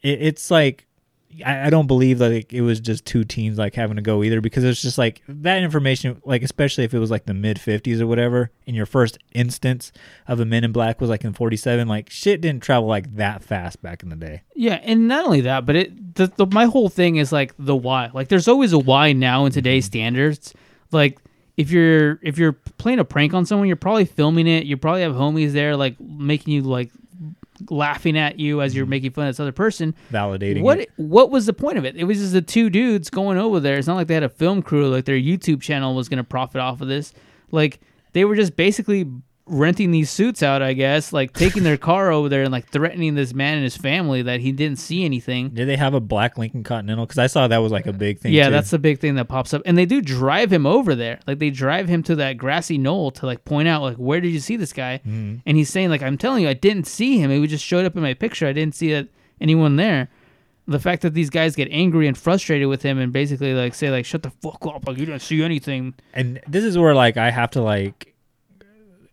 it, it's like, I, I don't believe that it, it was just two teens like having to go either, because it's just like that information, like especially if it was like the mid fifties or whatever, and your first instance of the Men in Black was like in forty-seven, like shit didn't travel like that fast back in the day. Yeah, and not only that, but it the, the my whole thing is like the why. Like there's always a why now in today's standards. Like if you're if you're playing a prank on someone, you're probably filming it. You probably have homies there like making you like laughing at you as you're making fun of this other person, validating what it. What was the point of it? It was just the two dudes going over there. It's not like they had a film crew, like their YouTube channel was going to profit off of this. Like they were just basically renting these suits out, I guess, like taking their car over there and like threatening this man and his family that he didn't see anything. Did they have a black Lincoln Continental? Because I saw that was like a big thing. Yeah, too. That's the big thing that pops up. And they do drive him over there. Like they drive him to that grassy knoll to like point out like, where did you see this guy? Mm. And he's saying like, I'm telling you, I didn't see him. It just showed up in my picture. I didn't see that anyone there. The fact that these guys get angry and frustrated with him and basically like say like, shut the fuck up. Like you didn't see anything. And this is where like I have to like,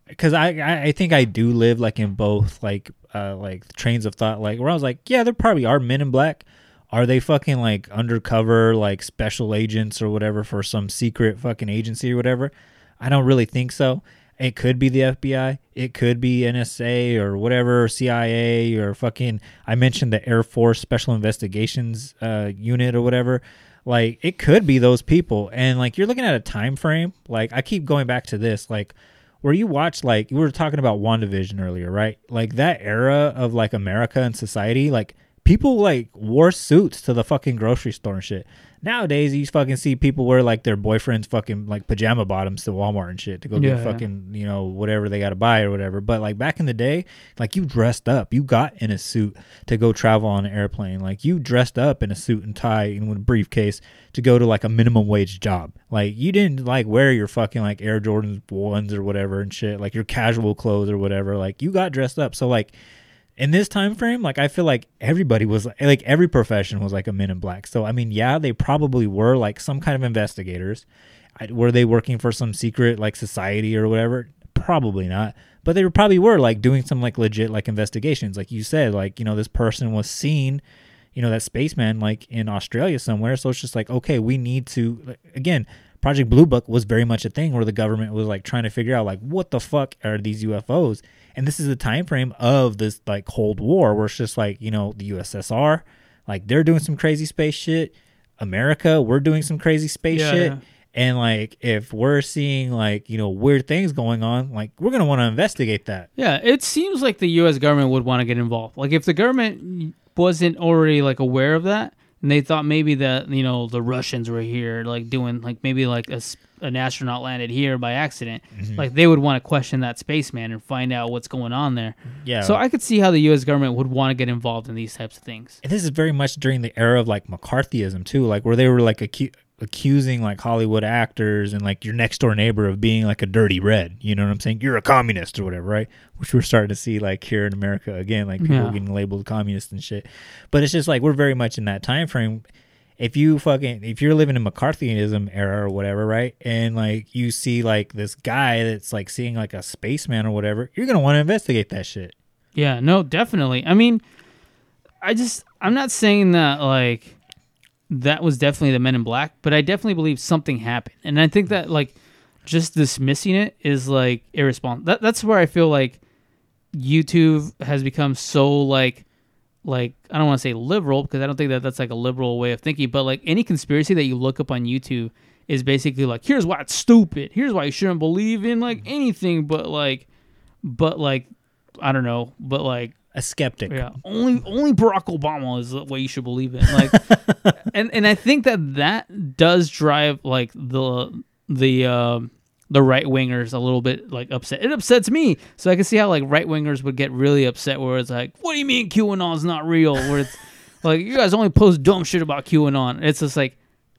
because I, I think I do live like in both like uh, like trains of thought, like where I was like, yeah, there probably are men in black. Are they fucking like undercover like special agents or whatever for some secret fucking agency or whatever? I don't really think so. It could be the F B I. It could be N S A or whatever, C I A or fucking, I mentioned the Air Force Special Investigations uh, Unit or whatever. Like it could be those people. And like you're looking at a time frame. Like I keep going back to this, like, where you watch, like, we were talking about WandaVision earlier, right? Like, that era of, like, America and society, like, people, like, wore suits to the fucking grocery store and shit. Nowadays, you fucking see people wear, like, their boyfriend's fucking, like, pajama bottoms to Walmart and shit to go yeah. get fucking, you know, whatever they got to buy or whatever. But, like, back in the day, like, you dressed up. You got in a suit to go travel on an airplane. Like, you dressed up in a suit and tie and with a briefcase to go to, like, a minimum wage job. Like, you didn't, like, wear your fucking, like, Air Jordan ones or whatever and shit. Like, your casual clothes or whatever. Like, you got dressed up. So, like, in this time frame, like I feel like everybody was like every profession was like a Men in Black. So I mean, yeah, they probably were like some kind of investigators. I, were they working for some secret like society or whatever? Probably not. But they were, probably were like doing some like legit like investigations, like you said, like you know this person was seen, you know that spaceman like in Australia somewhere. So it's just like okay, we need to like, again. Project Blue Book was very much a thing where the government was like trying to figure out like what the fuck are these U F Os, and this is the time frame of this like Cold War where it's just like you know the U S S R, like they're doing some crazy space shit, America we're doing some crazy space yeah, shit, yeah. And like if we're seeing like you know weird things going on, like we're gonna want to investigate that. Yeah, it seems like the U S government would want to get involved. Like if the government wasn't already like aware of that. And they thought maybe that, you know, the Russians were here, like, doing, like, maybe, like, a, an astronaut landed here by accident. Mm-hmm. Like, they would want to question that spaceman and find out what's going on there. Yeah. So I could see how the U S government would want to get involved in these types of things. And this is very much during the era of, like, McCarthyism, too, like, where they were, like, acu- accusing, like, Hollywood actors and, like, your next-door neighbor of being, like, a dirty red. You know what I'm saying? You're a communist or whatever, right? Which we're starting to see, like, here in America again, like, people yeah. getting labeled communists and shit. But it's just, like, we're very much in that time frame. If you fucking, if you're living in McCarthyism era or whatever, right? And, like, you see, like, this guy that's, like, seeing, like, a spaceman or whatever, you're going to want to investigate that shit. Yeah, no, definitely. I mean, I just, I'm not saying that, like... that was definitely the Men in Black, but I definitely believe something happened. And I think that, like, just dismissing it is, like, irresponsible. That, that's where I feel like YouTube has become so, like, like I don't want to say liberal, because I don't think that that's, like, a liberal way of thinking, but, like, any conspiracy that you look up on YouTube is basically, like, here's why it's stupid. Here's why you shouldn't believe in, like, anything but, like, but, like, I don't know, but, like, a skeptic. Yeah. Only only Barack Obama is the way you should believe it. Like, and and I think that that does drive like the the uh, the right wingers a little bit like upset. It upsets me. So I can see how like right wingers would get really upset where it's like, what do you mean QAnon is not real? Where it's like you guys only post dumb shit about QAnon. It's just like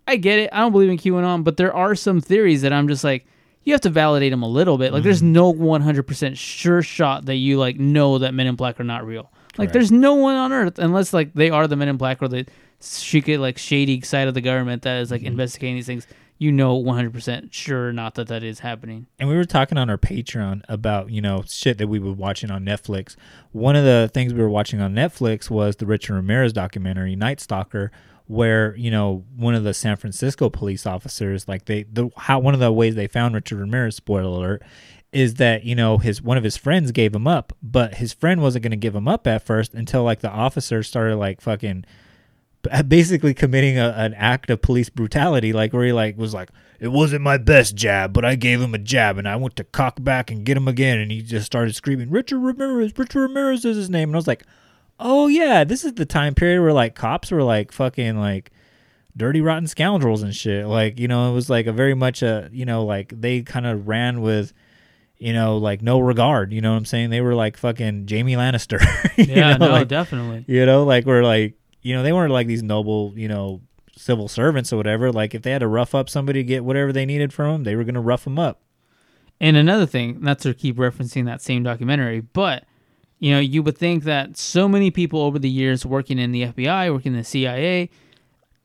I get it. I don't believe in QAnon, but there are some theories that I'm just like, you have to validate them a little bit. Like, mm-hmm. there's no one hundred percent sure shot that you, like, know that Men in Black are not real. Like, Correct. There's no one on Earth, unless, like, they are the Men in Black or the secret, like, shady side of the government that is, like, mm-hmm. investigating these things. You know one hundred percent sure not that that is happening. And we were talking on our Patreon about, you know, shit that we were watching on Netflix. One of the things we were watching on Netflix was the Richard Ramirez documentary, Night Stalker, where, you know, one of the San Francisco police officers, like they, the how one of the ways they found Richard Ramirez, spoiler alert, is that, you know, his one of his friends gave him up, but his friend wasn't going to give him up at first until like the officer started like fucking basically committing a, an act of police brutality, like where he like was like, it wasn't my best jab, but I gave him a jab and I went to cock back and get him again. And he just started screaming, Richard Ramirez, Richard Ramirez is his name. And I was like, oh yeah, this is the time period where like cops were like fucking like dirty, rotten scoundrels and shit. Like, you know, it was like a very much a, you know, like they kind of ran with, you know, like no regard, you know what I'm saying? They were like fucking Jamie Lannister. Yeah, know? No, like, definitely. You know, like we're like, you know, they weren't like these noble, you know, civil servants or whatever. Like if they had to rough up somebody to get whatever they needed from them, they were going to rough them up. And another thing, not to keep referencing that same documentary, but, you know, you would think that so many people over the years working in the F B I, working in the C I A,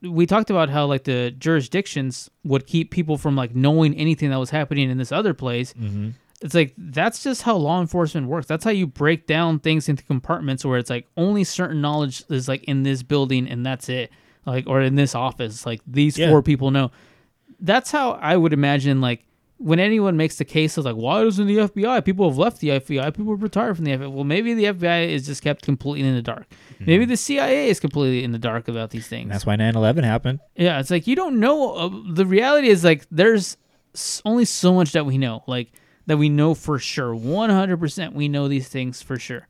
we talked about how like the jurisdictions would keep people from like knowing anything that was happening in this other place. Mm-hmm. It's like, that's just how law enforcement works. That's how you break down things into compartments where it's like only certain knowledge is like in this building and that's it. Like, or in this office, like these yeah. four people know. That's how I would imagine, like, when anyone makes the case of like, why doesn't the F B I? People have left the F B I. People have retired from the F B I. Well, maybe the F B I is just kept completely in the dark. Mm-hmm. Maybe the C I A is completely in the dark about these things. And that's why nine eleven happened. Yeah, it's like, you don't know. Uh, the reality is like, there's only so much that we know. Like, that we know for sure, one hundred percent we know these things for sure.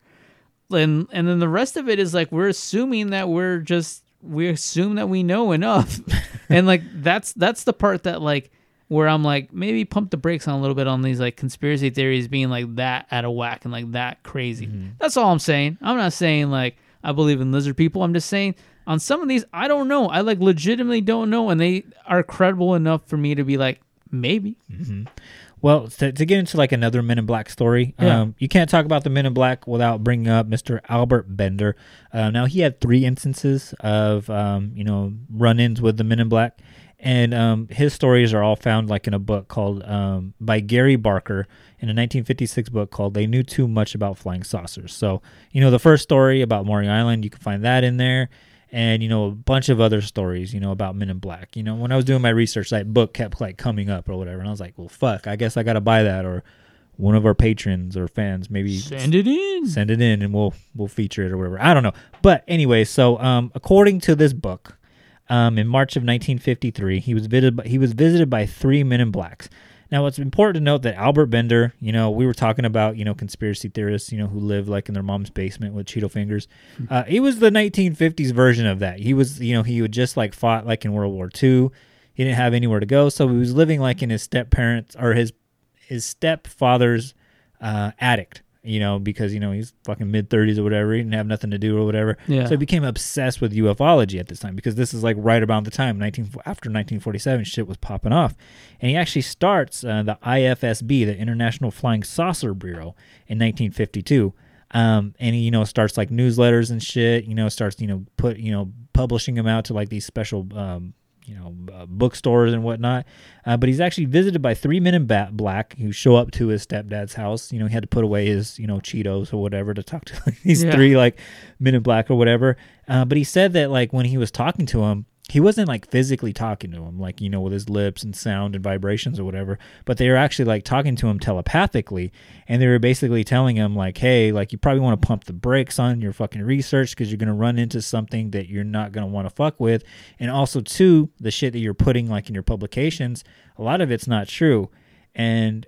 And and then the rest of it is like, we're assuming that we're just, we assume that we know enough. And like, that's that's the part that like, where I'm like, maybe pump the brakes on a little bit on these like conspiracy theories being like that out of whack and like that crazy. Mm-hmm. That's all I'm saying. I'm not saying like, I believe in lizard people. I'm just saying on some of these, I don't know. I like legitimately don't know. And they are credible enough for me to be like, maybe. Mm-hmm. Well, to, to get into like another Men in Black story, yeah. um, you can't talk about the Men in Black without bringing up Mister Albert Bender. Uh, now, he had three instances of, um, you know, run-ins with the Men in Black, and um, his stories are all found like in a book called, um, by Gary Barker, in a nineteen fifty-six book called They Knew Too Much About Flying Saucers. So, you know, the first story about Maury Island, you can find that in there. And, you know, a bunch of other stories, you know, about Men in Black. You know, when I was doing my research, that book kept, like, coming up or whatever. And I was like, well, fuck, I guess I got to buy that. Or one of our patrons or fans maybe... Send it in. Send it in, and we'll we'll feature it or whatever. I don't know. But anyway, so um, according to this book, um, in March of nineteen fifty-three, he was visited by, he was visited by three Men in Blacks. Now, it's important to note that Albert Bender, you know, we were talking about, you know, conspiracy theorists, you know, who live like in their mom's basement with Cheeto fingers. Uh, he was the nineteen fifties version of that. He was, you know, he would just like fought like in World War Two. He didn't have anywhere to go. So he was living like in his step parents or his his stepfather's uh, attic, you know, because, you know, he's fucking mid thirties or whatever. He didn't have nothing to do or whatever. Yeah. So he became obsessed with U F O logy at this time, because this is like right about the time nineteen after nineteen forty-seven shit was popping off. And he actually starts uh, the I F S B, the International Flying Saucer Bureau, in nineteen fifty-two. Um, and he, you know, starts like newsletters and shit, you know, starts, you know, put, you know, publishing them out to like these special, um, you know, uh, bookstores and whatnot. Uh, but he's actually visited by three men in bat- black who show up to his stepdad's house. You know, he had to put away his, you know, Cheetos or whatever to talk to like, these yeah. three, like, men in black or whatever. Uh, but he said that, like, when he was talking to him, he wasn't, like, physically talking to him, like, you know, with his lips and sound and vibrations or whatever. But they were actually, like, talking to him telepathically. And they were basically telling him, like, hey, like, you probably want to pump the brakes on your fucking research, because you're going to run into something that you're not going to want to fuck with. And also, too, the shit that you're putting, like, in your publications, a lot of it's not true. And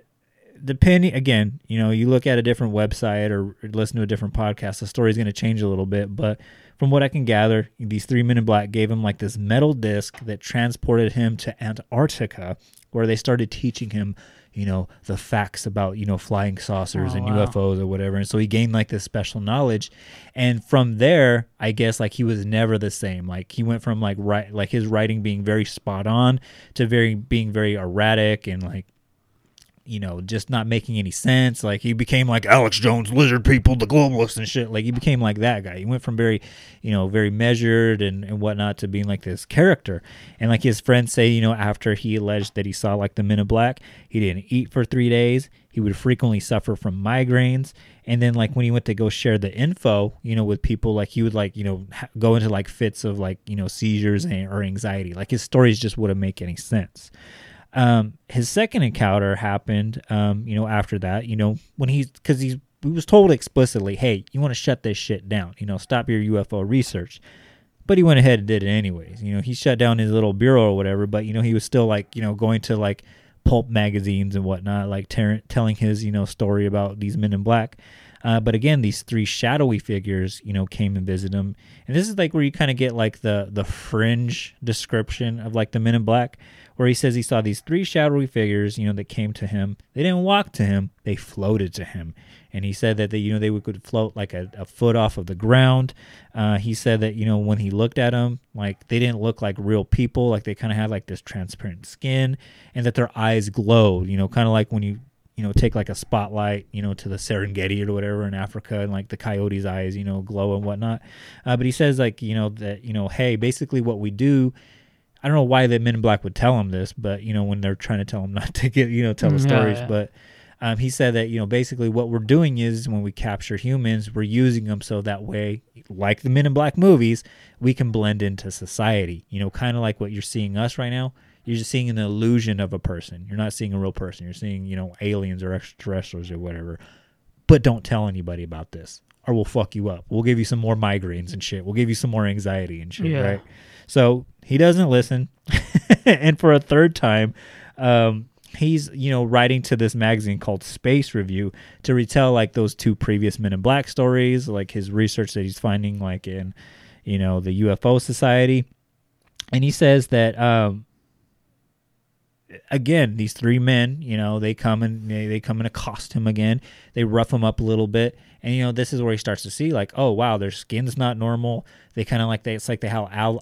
depending, again, you know, you look at a different website or listen to a different podcast, the story's going to change a little bit. But from what I can gather, these three men in black gave him like this metal disc that transported him to Antarctica, where they started teaching him, you know, the facts about, you know, flying saucers oh, and wow. U F Os or whatever. And so he gained like this special knowledge. And from there, I guess like he was never the same. Like he went from like right, like his writing being very spot on to very being very erratic and like you know, just not making any sense. Like, he became like Alex Jones, lizard people, the globalists and shit. Like, he became like that guy. He went from very, you know, very measured and, and whatnot to being like this character. And like his friends say, you know, after he alleged that he saw like the Men in Black, he didn't eat for three days. He would frequently suffer from migraines. And then like when he went to go share the info, you know, with people, like he would like, you know, ha- go into like fits of like, you know, seizures and, or anxiety. Like his stories just wouldn't make any sense. Um, his second encounter happened, um, you know, after that, you know, when he, cause he's, he was told explicitly, hey, you want to shut this shit down, you know, stop your U F O research. But he went ahead and did it anyways. You know, he shut down his little bureau or whatever, but you know, he was still like, you know, going to like pulp magazines and whatnot, like ter- telling his, you know, story about these Men in Black. Uh, but again, these three shadowy figures, you know, came and visited him. And this is like where you kind of get like the, the fringe description of like the Men in Black, where he says he saw these three shadowy figures, you know, that came to him. They didn't walk to him. They floated to him. And he said that they, you know, they could float like a, a foot off of the ground. Uh, he said that, you know, when he looked at them, like they didn't look like real people. Like they kind of had like this transparent skin, and that their eyes glowed, you know, kind of like when you, you know, take like a spotlight, you know, to the Serengeti or whatever in Africa, and like the coyote's eyes, you know, glow and whatnot. Uh, but he says like, you know, that, you know, hey, basically what we do, I don't know why the Men in Black would tell him this, but you know, when they're trying to tell him not to get, you know, tell the yeah, stories, yeah. but um, he said that, you know, basically what we're doing is when we capture humans, we're using them. So that way, like the Men in Black movies, we can blend into society, you know, kind of like what you're seeing us right now. You're just seeing an illusion of a person. You're not seeing a real person. You're seeing, you know, aliens or extraterrestrials or whatever. But don't tell anybody about this, or we'll fuck you up. We'll give you some more migraines and shit. We'll give you some more anxiety and shit, yeah. right? So he doesn't listen. And for a third time, um, he's, you know, writing to this magazine called Space Review to retell, like, those two previous Men in Black stories, like his research that he's finding, like, in, you know, the U F O Society. And he says that... Um, again, these three men, you know, they come and they, they come and accost him again. They rough him up a little bit. And, you know, this is where he starts to see like, oh, wow, their skin's not normal. They kind of like they, it's like they have al,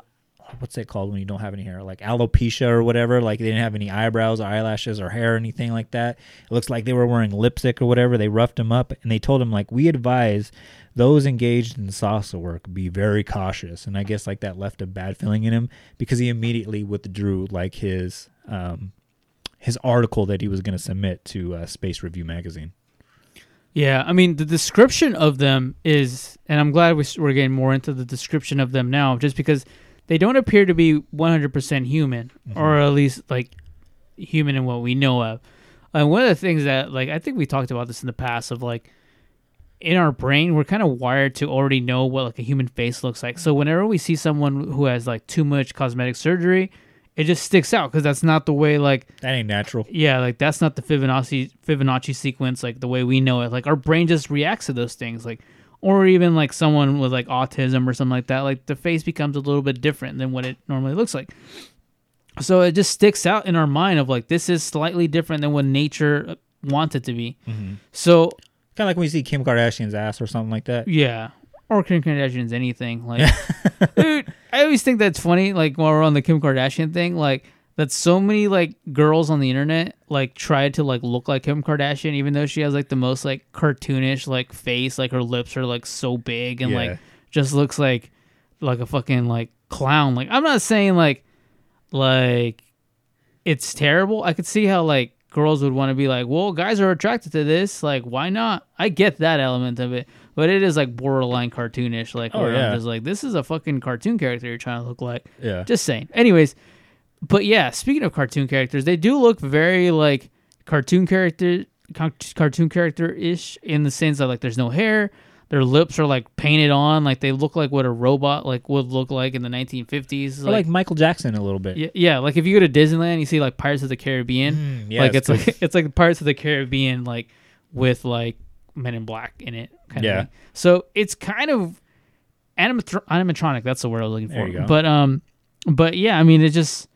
what's it called when you don't have any hair, like alopecia or whatever. Like they didn't have any eyebrows or eyelashes or hair or anything like that. It looks like they were wearing lipstick or whatever. They roughed him up and they told him like, we advise those engaged in salsa work, be very cautious. And I guess like that left a bad feeling in him because he immediately withdrew like his, um, his article that he was going to submit to uh, Space Review magazine. Yeah, I mean, the description of them is, and I'm glad we're getting more into the description of them now, just because they don't appear to be one hundred percent human, mm-hmm. or at least, like, human in what we know of. And one of the things that, like, I think we talked about this in the past of, like, in our brain, we're kind of wired to already know what, like, a human face looks like. So whenever we see someone who has, like, too much cosmetic surgery, it just sticks out because that's not the way, like... That ain't natural. Yeah, like, that's not the Fibonacci Fibonacci sequence, like, the way we know it. Like, our brain just reacts to those things, like... Or even, like, someone with, like, autism or something like that. Like, the face becomes a little bit different than what it normally looks like. So it just sticks out in our mind of, like, this is slightly different than what nature wants it to be. Mm-hmm. So... Kind of like when you see Kim Kardashian's ass or something like that. Yeah. Or Kim Kardashian's anything. Like, dude, I always think that's funny, like, while we're on the Kim Kardashian thing, like, that so many, like, girls on the internet, like, try to, like, look like Kim Kardashian, even though she has, like, the most, like, cartoonish, like, face. Like, her lips are, like, so big and, yeah. like, just looks like, like, a fucking, like, clown. Like, I'm not saying, like, like, it's terrible. I could see how, like, girls would want to be like, well, guys are attracted to this. Like, why not? I get that element of it. But it is, like, borderline cartoonish. Like, oh, where yeah. I'm just like, this is a fucking cartoon character you're trying to look like. Yeah. Just saying. Anyways, but, yeah, speaking of cartoon characters, they do look very, like, cartoon character cartoon character-ish in the sense that, like, there's no hair. Their lips are, like, painted on. Like, they look like what a robot, like, would look like in the nineteen fifties. Or like, like Michael Jackson a little bit. Yeah, yeah, like, if you go to Disneyland, you see, like, Pirates of the Caribbean. Mm, yeah, like, it's like, it's like Pirates of the Caribbean, like, with, like, Men in Black in it. Kind yeah. of thing. So it's kind of animatro- animatronic. That's the word I was looking for. There you go. But um, but yeah, I mean, it just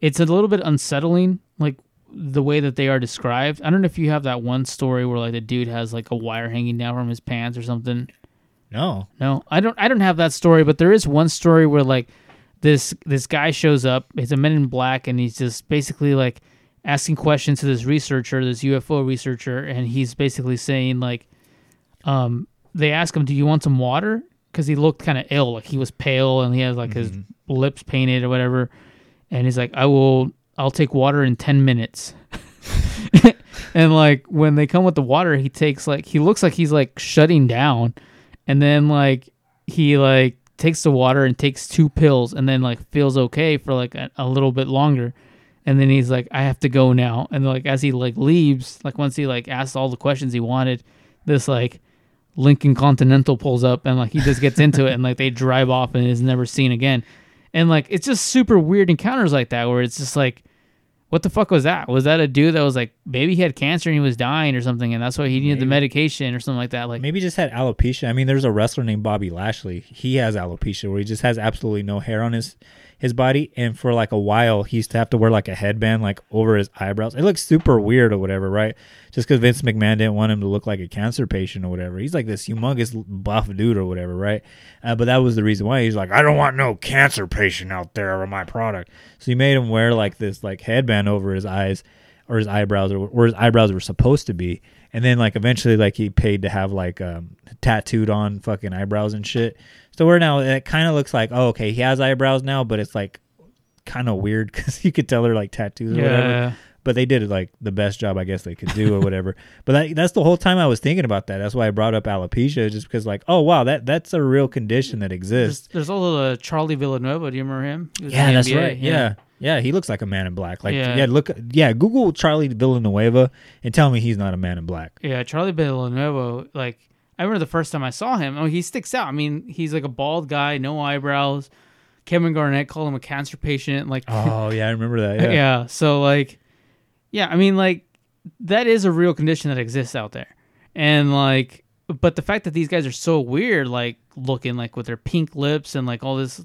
it's a little bit unsettling, like the way that they are described. I don't know if you have that one story where like the dude has like a wire hanging down from his pants or something. No, no, I don't. I don't have that story. But there is one story where like this this guy shows up. He's a Men in Black, and he's just basically like asking questions to this researcher, this U F O researcher, and he's basically saying, like, um, they ask him, do you want some water? Because he looked kind of ill, like he was pale and he had like mm-hmm. his lips painted or whatever. And he's like, I will, I'll take water in ten minutes. And like when they come with the water, he takes like, he looks like he's like shutting down. And then like he like takes the water and takes two pills and then like feels okay for like a, a little bit longer. And then he's like, I have to go now. And like as he like leaves, like once he like asks all the questions he wanted, this like Lincoln Continental pulls up and like he just gets into it and like they drive off and is never seen again. And like it's just super weird encounters like that where it's just like, what the fuck was that? Was that a dude that was like, maybe he had cancer and he was dying or something and that's why he needed maybe. the medication or something like that? Like maybe just had alopecia. I mean, there's a wrestler named Bobby Lashley. He has alopecia where he just has absolutely no hair on his his body, and for like a while he used to have to wear like a headband like over his eyebrows. It looks super weird or whatever, right? Just because Vince McMahon didn't want him to look like a cancer patient or whatever. He's like this humongous buff dude or whatever, right? Uh, but that was the reason why. He's like, I don't want no cancer patient out there with my product. So he made him wear like this like headband over his eyes or his eyebrows or where his eyebrows were supposed to be. And then like eventually like he paid to have like um, tattooed on fucking eyebrows and shit. So we're now, it kind of looks like, oh, okay, he has eyebrows now, but it's like kind of weird because you could tell they're like tattoos or yeah. whatever. But they did like the best job I guess they could do or whatever. But that, that's the whole time I was thinking about that. That's why I brought up alopecia, just because like, oh, wow, that that's a real condition that exists. There's, there's also the Charlie Villanueva. Do you remember him? Yeah, that's N B A. Right. Yeah. yeah. Yeah, he looks like a man in black. Like, yeah. yeah, look, yeah, Google Charlie Villanueva and tell me he's not a man in black. Yeah, Charlie Villanueva, like, I remember the first time I saw him. Oh, he sticks out. I mean, he's like a bald guy, no eyebrows. Kevin Garnett called him a cancer patient. Like, oh, yeah, I remember that. Yeah. yeah, so, like, yeah, I mean, like, that is a real condition that exists out there. And, like, but the fact that these guys are so weird, like, looking, like, with their pink lips and, like, all this...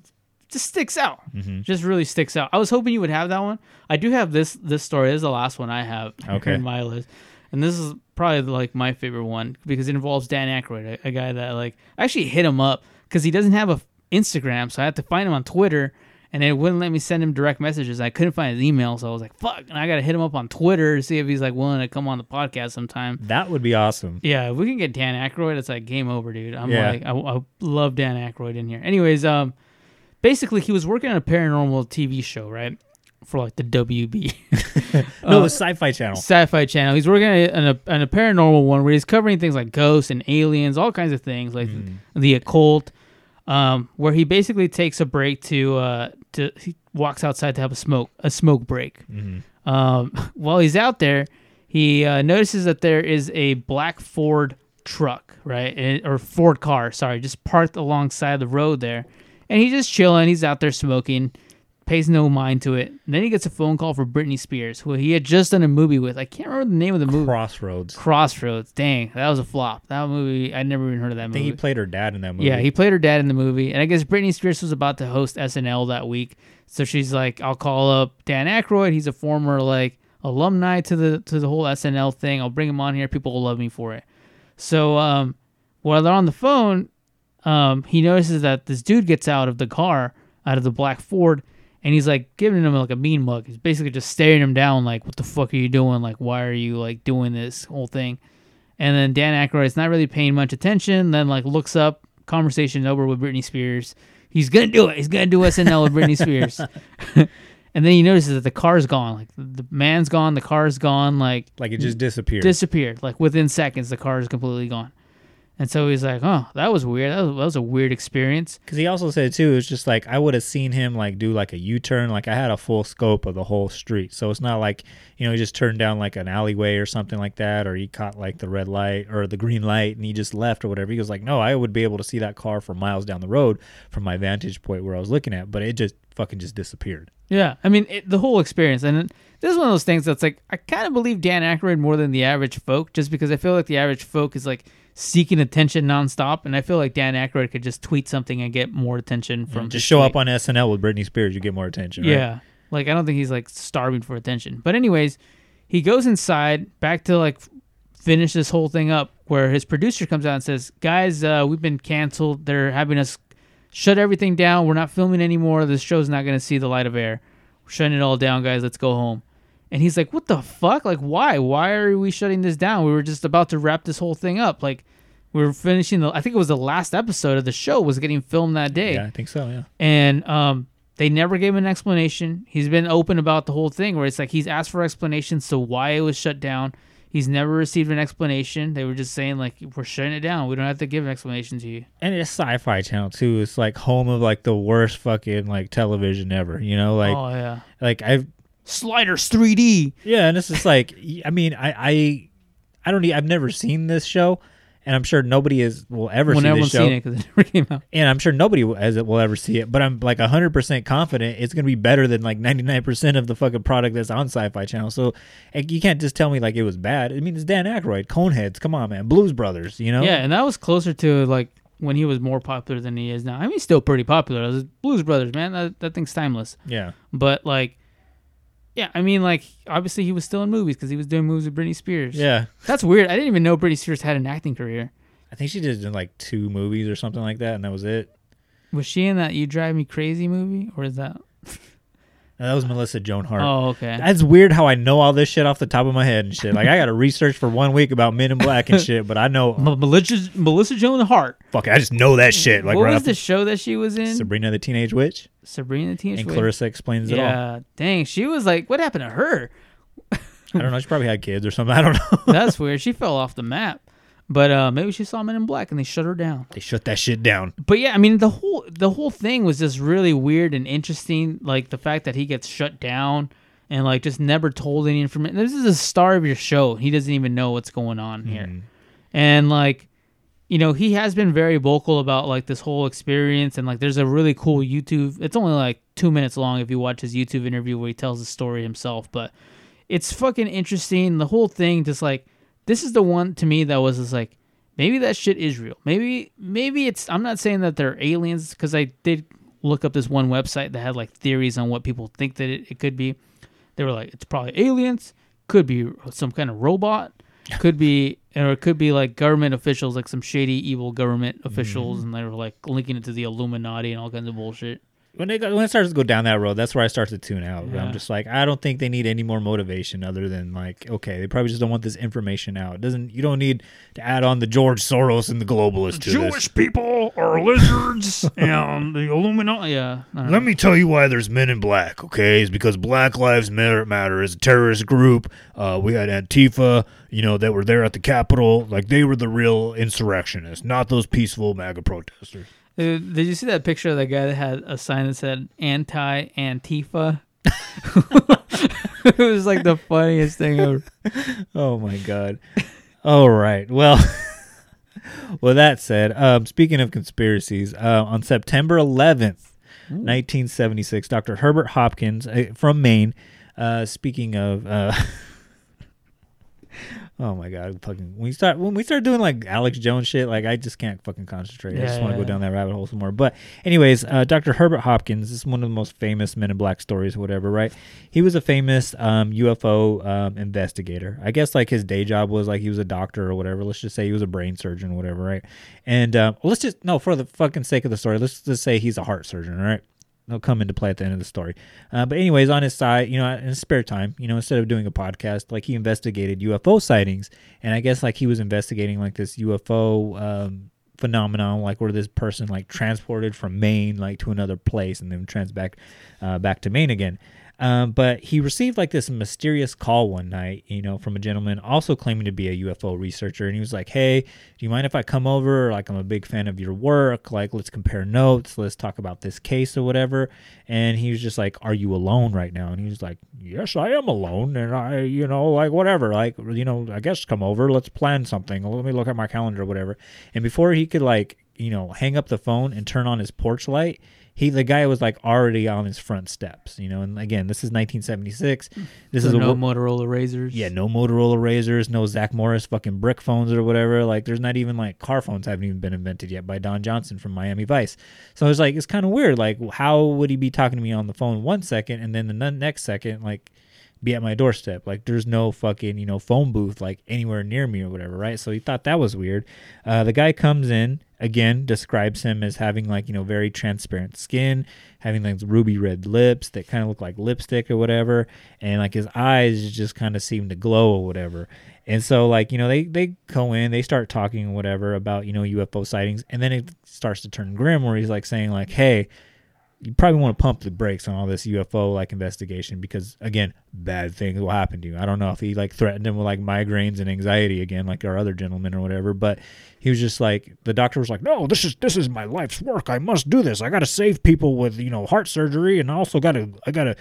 just sticks out mm-hmm. just really sticks out. I was hoping you would have that one. I do have this this story. This is the last one I have okay. in my list, and this is probably like my favorite one because it involves Dan Aykroyd, a, a guy that like I actually hit him up because he doesn't have a Instagram, so I had to find him on Twitter and it wouldn't let me send him direct messages. I couldn't find his email, so I was like fuck, and I gotta hit him up on Twitter to see if he's like willing to come on the podcast sometime. That would be awesome. Yeah, if we can get Dan Aykroyd, it's like game over, dude. I'm yeah. like I, I love Dan Aykroyd in here. Anyways, um basically, he was working on a paranormal T V show, right? For like the W B. no, uh, the Sci-Fi Channel. Sci-Fi Channel. He's working on a, on a paranormal one where he's covering things like ghosts and aliens, all kinds of things, like mm. the occult, um, where he basically takes a break to, uh, to he walks outside to have a smoke, a smoke break. Mm-hmm. Um, while he's out there, he uh, notices that there is a black Ford truck, right? It, or Ford car, sorry, just parked alongside the road there. And he's just chilling. He's out there smoking, pays no mind to it. And then he gets a phone call for Britney Spears, who he had just done a movie with. I can't remember the name of the movie. Crossroads. Crossroads. Dang, that was a flop. That movie, I never even heard of that movie. I think he played her dad in that movie. Yeah, he played her dad in the movie. And I guess Britney Spears was about to host S N L that week. So she's like, I'll call up Dan Aykroyd. He's a former like alumni to the to the whole S N L thing. I'll bring him on here. People will love me for it. So um, while they're on the phone... Um, he notices that this dude gets out of the car, out of the black Ford, and he's like giving him like a mean mug. He's basically just staring him down like, what the fuck are you doing? Like, why are you like doing this whole thing? And then Dan Aykroyd's not really paying much attention, then like looks up, conversation over with Britney Spears. He's going to do it. He's going to do S N L with Britney Spears. And then he notices that the car's gone. Like the man's gone, the car's gone. Like, like it just disappeared. Disappeared. Like within seconds, the car is completely gone. And so he's like, oh, that was weird. That was, that was a weird experience. Because he also said, too, it was just like I would have seen him like do like a U-turn. Like I had a full scope of the whole street. So it's not like, you know, he just turned down like an alleyway or something like that. Or he caught like the red light or the green light and he just left or whatever. He was like, no, I would be able to see that car for miles down the road from my vantage point where I was looking at. But it just fucking just disappeared. Yeah. I mean, it, the whole experience. And this is one of those things that's like I kind of believe Dan Aykroyd more than the average folk, just because I feel like the average folk is like seeking attention nonstop, and I feel like Dan Aykroyd could just tweet something and get more attention from. Mm, just show tweet. Up on S N L with Britney Spears, you get more attention. Right? Yeah, like I don't think he's like starving for attention. But anyways, he goes inside back to like finish this whole thing up, where his producer comes out and says, "Guys, uh, we've been canceled. They're having us shut everything down. We're not filming anymore. This show's not going to see the light of air. We're shutting it all down, guys. Let's go home." And he's like, what the fuck? Like, why? Why are we shutting this down? We were just about to wrap this whole thing up. Like, we were finishing the, I think it was the last episode of the show was getting filmed that day. Yeah, I think so, yeah. And um, they never gave him an explanation. He's been open about the whole thing where it's like he's asked for explanations to why it was shut down. He's never received an explanation. They were just saying, like, we're shutting it down. We don't have to give an explanation to you. And it's Sci-Fi Channel, too. It's, like, home of, like, the worst fucking, like, television ever, you know? Like, oh, yeah. Like, I've... Sliders three D. Yeah, and it's just, like, I mean, I, I, I don't... I've never seen this show, and I'm sure nobody is will ever well, see this show. Well, everyone's seen it because it never came out. And I'm sure nobody will, as it will ever see it, but I'm, like, one hundred percent confident it's going to be better than, like, ninety-nine percent of the fucking product that's on Sci-Fi Channel. So, like, you can't just tell me, like, it was bad. I mean, it's Dan Aykroyd, Coneheads, come on, man, Blues Brothers, you know? Yeah, and that was closer to, like, when he was more popular than he is now. I mean, he's still pretty popular. It was Blues Brothers, man, that, that thing's timeless. Yeah. But, like... Yeah, I mean, like, obviously he was still in movies because he was doing movies with Britney Spears. Yeah. That's weird. I didn't even know Britney Spears had an acting career. I think she did, like, two movies or something like that, and that was it. Was she in that You Drive Me Crazy movie, or is that... No, that was Melissa Joan Hart. Oh, okay. That's weird how I know all this shit off the top of my head and shit. Like, I got to research for one week about Men in Black and shit, but I know... M- Melissa, Melissa Joan Hart. Fuck, I just know that shit. Like, what right was the of... show that she was in? Sabrina the Teenage Witch. Sabrina the Teenage and Witch. And Clarissa Explains yeah, It All. Yeah, dang. She was like, what happened to her? I don't know. She probably had kids or something. I don't know. That's weird. She fell off the map. But uh, maybe she saw Men in Black and they shut her down. They shut that shit down. But yeah, I mean, the whole the whole thing was just really weird and interesting. Like, the fact that he gets shut down and, like, just never told any information. This is the star of your show. He doesn't even know what's going on mm. here. And, like, you know, he has been very vocal about, like, this whole experience. And, like, there's a really cool YouTube. It's only, like, two minutes long if you watch his YouTube interview where he tells the story himself. But it's fucking interesting. The whole thing just, like, this is the one to me that was just like, maybe that shit is real. Maybe, maybe it's, I'm not saying that they're aliens, because I did look up this one website that had, like, theories on what people think that it, it could be. They were like, it's probably aliens, could be some kind of robot, could be, or it could be, like, government officials, like some shady, evil government officials, mm-hmm. and they were, like, linking it to the Illuminati and all kinds of bullshit. When it, when it starts to go down that road, that's where I start to tune out. Yeah. I'm just like, I don't think they need any more motivation other than, like, okay, they probably just don't want this information out. It doesn't you don't need to add on the George Soros and the globalists to Jewish this. People are lizards and the Illuminati. Yeah, let know. me tell you why there's Men in Black. Okay, it's because Black Lives Matter, matter is a terrorist group. Uh, we had Antifa, you know, that were there at the Capitol. Like, they were the real insurrectionists, not those peaceful MAGA protesters. Dude, did you see that picture of that guy that had a sign that said anti-Antifa? It was like the funniest thing ever. Oh, my God. All right. Well, well, that said, um, speaking of conspiracies, uh, on September eleventh, Ooh. nineteen seventy-six, Doctor Herbert Hopkins uh, from Maine, uh, speaking of... Uh, Oh my God! Fucking, we start when we start doing, like, Alex Jones shit. Like, I just can't fucking concentrate. Yeah, I just want to yeah, go down that rabbit hole some more. But anyways, uh, Doctor Herbert Hopkins is one of the most famous Men in Black stories, or whatever. Right? He was a famous um, U F O um, investigator. I guess, like, his day job was, like, he was a doctor or whatever. Let's just say he was a brain surgeon, or whatever. Right? And um, let's just no for the fucking sake of the story. Let's just say he's a heart surgeon. All right. They'll come into play at the end of the story. Uh, but anyways, on his side, you know, in his spare time, you know, instead of doing a podcast, like, he investigated U F O sightings. And I guess, like, he was investigating, like, this U F O um, phenomenon, like, where this person, like, transported from Maine, like, to another place and then trans back, uh, back to Maine again. Um, but he received, like, this mysterious call one night, you know, from a gentleman also claiming to be a U F O researcher. And he was like, hey, do you mind if I come over? Like, I'm a big fan of your work. Like, let's compare notes. Let's talk about this case or whatever. And he was just like, are you alone right now? And he was like, yes, I am alone. And I, you know, like, whatever. Like, you know, I guess come over. Let's plan something. Let me look at my calendar or whatever. And before he could, like, you know, hang up the phone and turn on his porch light, He, the guy was, like, already on his front steps, you know, and again, this is nineteen seventy-six. This so is no wo- Motorola Razrs. Yeah, no Motorola Razrs, no Zach Morris fucking brick phones or whatever. Like, there's not even, like, car phones haven't even been invented yet by Don Johnson from Miami Vice. So it's like, it's kind of weird. Like, how would he be talking to me on the phone one second and then the next second, like, be at my doorstep? Like, there's no fucking, you know, phone booth, like, anywhere near me or whatever, right? So he thought that was weird. Uh, the guy comes in. again, describes him as having, like, you know, very transparent skin, having like ruby red lips that kind of look like lipstick or whatever. And like his eyes just kind of seem to glow or whatever. And so, like, you know, they, they go in, they start talking or whatever about, you know, U F O sightings. And then it starts to turn grim where he's like saying like, hey, you probably want to pump the brakes on all this U F O like investigation, because again, bad things will happen to you. I don't know if he like threatened him with like migraines and anxiety again, like our other gentleman or whatever, but he was just like, the doctor was like, no, this is, this is my life's work. I must do this. I got to save people with, you know, heart surgery. And I also got to, I got to,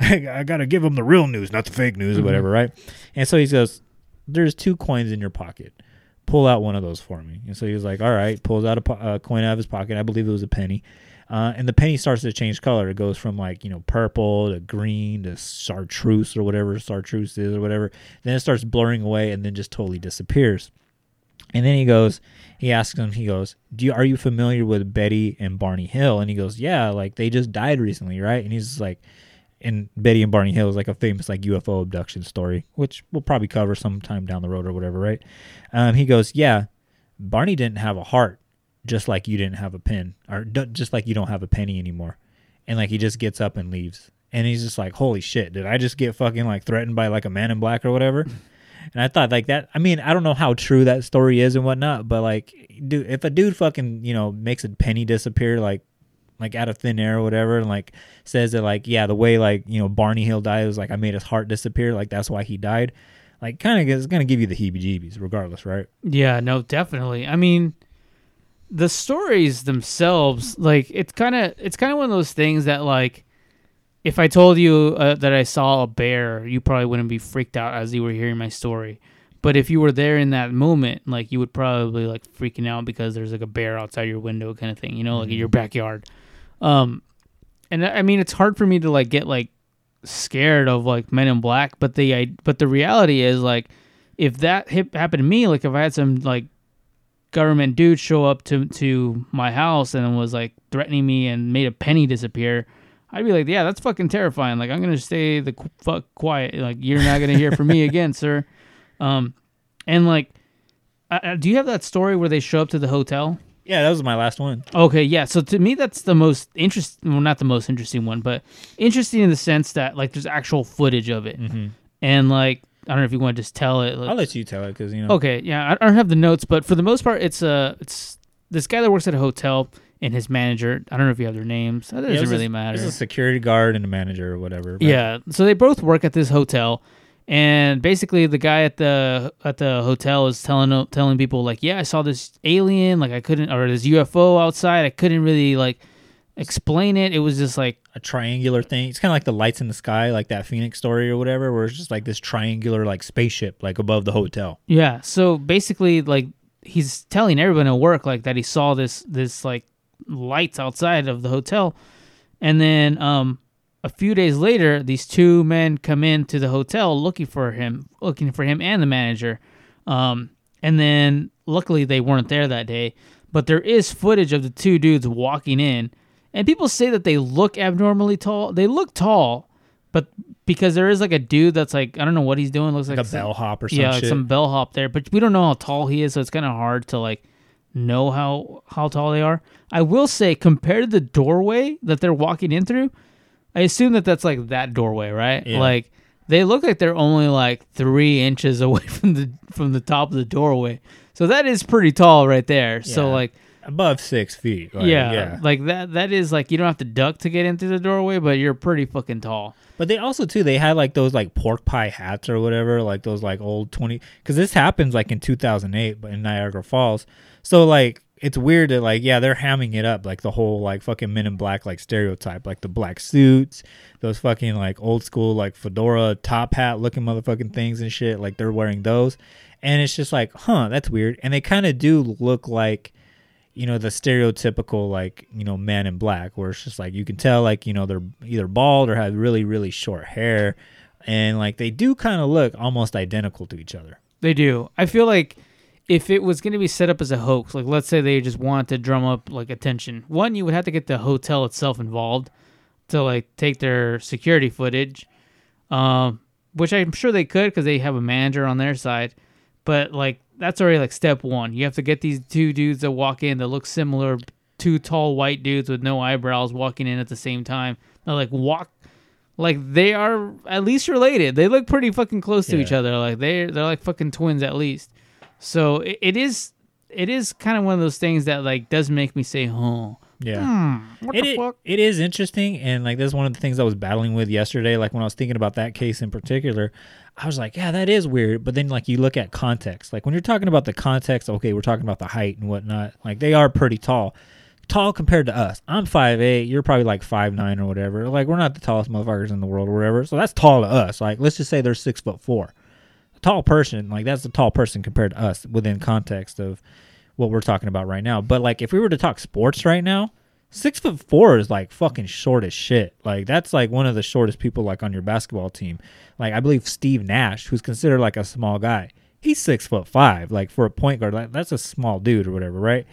I, I got to give them the real news, not the fake news mm-hmm. or whatever. Right. And so he goes, there's two coins in your pocket. Pull out one of those for me. And so he was like, all right, pulls out a, po- a coin out of his pocket. I believe it was a penny. Uh, and the penny starts to change color. It goes from like, you know, purple to green to chartreuse or whatever chartreuse is or whatever. Then it starts blurring away and then just totally disappears. And then he goes, he asks him, he goes, "Do you, are you familiar with Betty and Barney Hill?" And he goes, "Yeah, like they just died recently, right?" And he's like, and Betty and Barney Hill is like a famous like U F O abduction story, which we'll probably cover sometime down the road or whatever, right? Um, he goes, "Yeah, Barney didn't have a heart. Just like you didn't have a pen, or just like you don't have a penny anymore." And like he just gets up and leaves. And he's just like, holy shit, did I just get fucking like threatened by like a man in black or whatever? And I thought like that, I mean, I don't know how true that story is and whatnot, but like, dude, if a dude fucking, you know, makes a penny disappear like like out of thin air or whatever, and like says that like, yeah, the way like, you know, Barney Hill died was like I made his heart disappear, like that's why he died. Like kind of is going to give you the heebie-jeebies regardless, right? Yeah, no, definitely. I mean... the stories themselves, like it's kind of it's kind of one of those things that like, if I told you uh, that I saw a bear, you probably wouldn't be freaked out as you were hearing my story. But if you were there in that moment, like you would probably like freaking out because there's like a bear outside your window kind of thing, you know, like mm-hmm. in your backyard. Um, and I mean, it's hard for me to like get like scared of like Men in Black, but the I, but the reality is like, if that hip happened to me, like if I had some like government dude show up to to my house and was like threatening me and made a penny disappear, I'd be like, yeah, that's fucking terrifying. Like I'm gonna stay the qu- fuck quiet. Like you're not gonna hear from me again, sir. Um, and like, I, I, do you have that story where they show up to the hotel? Yeah, that was my last one. Okay, yeah. So to me, that's the most interesting. Well, not the most interesting one, but interesting in the sense that like there's actual footage of it, mm-hmm. and like. I don't know if you want to just tell it. Let's... I'll let you tell it because, you know. Okay, yeah, I don't have the notes, but for the most part, it's uh, it's this guy that works at a hotel and his manager. I don't know if you have their names. That doesn't yeah, really a, matter. It's a security guard and a manager or whatever. But... yeah, so they both work at this hotel, and basically the guy at the at the hotel is telling telling people like, yeah, I saw this alien, like I couldn't, or this U F O outside. I couldn't really like explain it. It was just like a triangular thing. It's kind of like the lights in the sky, like that Phoenix story or whatever, where it's just like this triangular like spaceship like above the hotel. Yeah. So basically like he's telling everyone at work like that he saw this this like lights outside of the hotel. And then um a few days later, these two men come into the hotel looking for him, looking for him and the manager. Um and then luckily they weren't there that day, but there is footage of the two dudes walking in. And people say that they look abnormally tall. They look tall, but because there is like a dude that's like, I don't know what he's doing. Looks like, like a bellhop or some yeah, shit. Yeah, like some bellhop there. But we don't know how tall he is, so it's kind of hard to like know how, how tall they are. I will say, compared to the doorway that they're walking in through, I assume that that's like that doorway, right? Yeah. Like they look like they're only like three inches away from the from the top of the doorway. So that is pretty tall right there. Yeah. So like... above six feet. Like, yeah, yeah, like that. That is like you don't have to duck to get into the doorway, but you're pretty fucking tall. But they also too, they had like those like pork pie hats or whatever, like those like old twenty. Because this happens like in two thousand eight, but in Niagara Falls. So like it's weird that like yeah, they're hamming it up like the whole like fucking Men in Black like stereotype, like the black suits, those fucking like old school like fedora top hat looking motherfucking things and shit. Like they're wearing those, and it's just like, huh, that's weird. And they kind of do look like, you know, the stereotypical, like, you know, Man in Black, where it's just like, you can tell, like, you know, they're either bald or have really, really short hair. And like, they do kind of look almost identical to each other. They do. I feel like if it was going to be set up as a hoax, like, let's say they just want to drum up like attention. One, you would have to get the hotel itself involved to like take their security footage, um, which I'm sure they could because they have a manager on their side. But like that's already like step one. You have to get these two dudes that walk in that look similar, two tall white dudes with no eyebrows walking in at the same time. They're like walk, like they are at least related. They look pretty fucking close to yeah. each other. Like they they're like fucking twins at least. So it, it is it is kind of one of those things that like does make me say, oh. Yeah, hmm, what it, the fuck? It is interesting, and like that's one of the things I was battling with yesterday. Like when I was thinking about that case in particular, I was like, yeah, that is weird. But then like you look at context, like when you're talking about the context, okay, we're talking about the height and whatnot. Like they are pretty tall, tall compared to us. I'm five eight, you're probably like five nine or whatever. Like we're not the tallest motherfuckers in the world or whatever. So that's tall to us. Like let's just say they're six foot four, a tall person. Like that's a tall person compared to us within context of what we're talking about right now. But like if we were to talk sports right now, six foot four is like fucking short as shit. Like that's like one of the shortest people like on your basketball team. Like I believe Steve Nash, who's considered like a small guy, he's six foot five. Like for a point guard, like that's a small dude or whatever, right?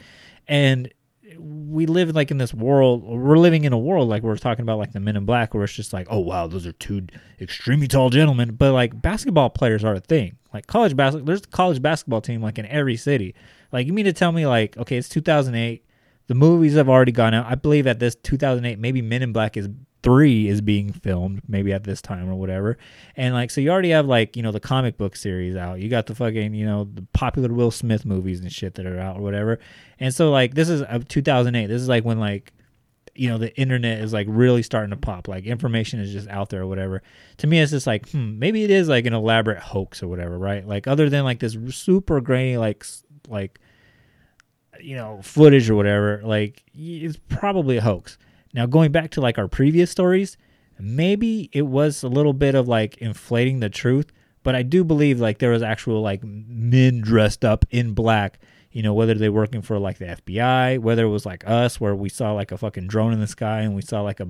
And we live like in this world, we're living in a world like we're talking about like the Men in Black, where it's just like, oh wow, those are two extremely tall gentlemen. But like basketball players are a thing. Like college basketball, there's a college basketball team like in every city. Like you mean to tell me like, okay, it's two thousand eight, the movies have already gone out. I believe at this two thousand eight, maybe Men in Black is three is being filmed maybe at this time or whatever. And like, so you already have like, you know, the comic book series out, you got the fucking, you know, the popular Will Smith movies and shit that are out or whatever. And so like, this is uh, two thousand eight. This is like when like, you know, the internet is like really starting to pop, like information is just out there or whatever. To me, it's just like, Hmm, maybe it is like an elaborate hoax or whatever. Right? Like other than like this super grainy, like, like, you know, footage or whatever, like it's probably a hoax. Now, going back to like our previous stories, maybe it was a little bit of like inflating the truth, but I do believe like there was actual like men dressed up in black, you know, whether they were working for like the F B I, whether it was like us, where we saw like a fucking drone in the sky and we saw like a,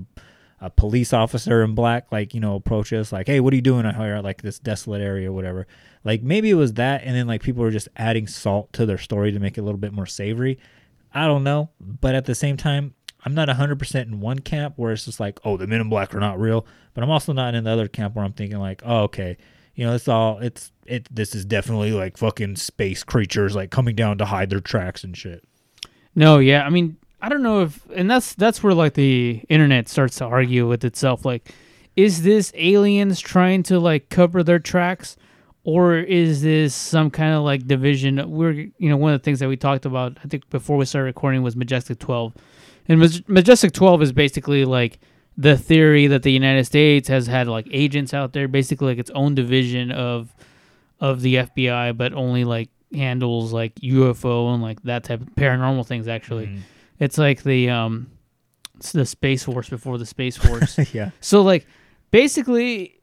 a police officer in black, like, you know, approach us like, hey, what are you doing out here? Like this desolate area or whatever. Like maybe it was that. And then like people were just adding salt to their story to make it a little bit more savory. I don't know. But at the same time, I'm not one hundred percent in one camp where it's just like, oh, the Men in Black are not real. But I'm also not in the other camp where I'm thinking like, oh, okay, you know, it's all, it's, it, this is definitely like fucking space creatures like coming down to hide their tracks and shit. No, yeah. I mean, I don't know if, and that's, that's where like the internet starts to argue with itself. Like, is this aliens trying to like cover their tracks, or is this some kind of like division? We're, you know, one of the things that we talked about, I think before we started recording, was Majestic twelve. And Maj- Majestic twelve is basically like the theory that the United States has had like agents out there, basically like its own division of of the F B I, but only like handles like U F O and like that type of paranormal things. Actually, mm-hmm. It's like the um, it's the Space Force before the Space Force. Yeah. So like basically,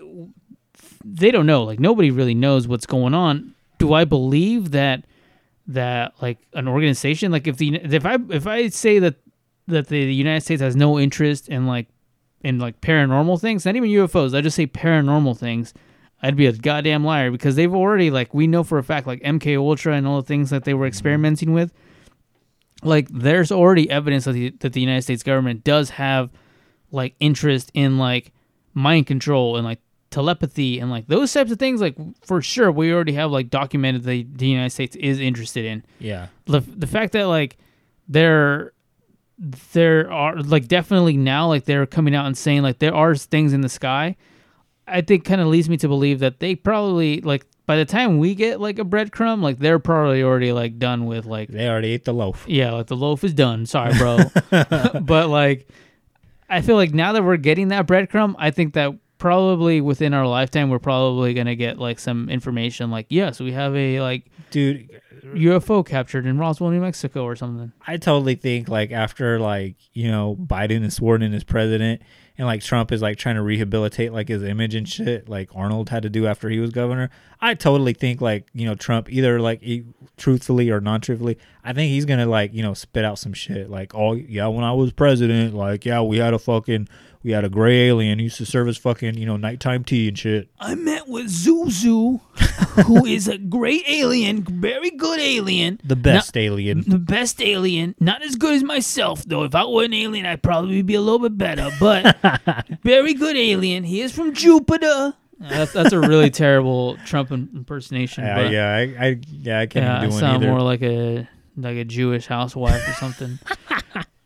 they don't know. Like nobody really knows what's going on. Do I believe that that like an organization? Like if the if I if I say that. that the, the United States has no interest in like in like paranormal things, not even U F Os, I just say paranormal things, I'd be a goddamn liar, because they've already, like, we know for a fact, like M K Ultra and all the things that they were experimenting with, like there's already evidence that the, that the United States government does have like interest in like mind control and like telepathy and like those types of things. Like for sure we already have like documented the, the United States is interested in. Yeah. The, the fact that like they're there are like definitely now like they're coming out and saying like there are things in the sky, I think kind of leads me to believe that they probably like by the time we get like a breadcrumb, like they're probably already like done with like they already ate the loaf. Yeah, like the loaf is done, sorry bro. But like I feel like now that we're getting that breadcrumb, I think that probably within our lifetime we're probably gonna get like some information like, yes, we have a like dude U F O captured in Roswell, New Mexico or something. I totally think like after like, you know, Biden is sworn in as president and like Trump is like trying to rehabilitate like his image and shit like Arnold had to do after he was governor, I totally think like, you know, Trump either like he, truthfully or non-truthfully, I think he's gonna like, you know, spit out some shit like, oh yeah, when I was president, like yeah, we had a fucking we had a gray alien who used to serve us fucking, you know, nighttime tea and shit. I met with Zuzu, who is a great alien, very good alien. The best not, alien. The best alien. Not as good as myself, though. If I were an alien, I'd probably be a little bit better. But very good alien. He is from Jupiter. That's that's a really terrible Trump impersonation. Uh, but yeah, I, I yeah I can't yeah, do one either. I sound more like a like a Jewish housewife or something.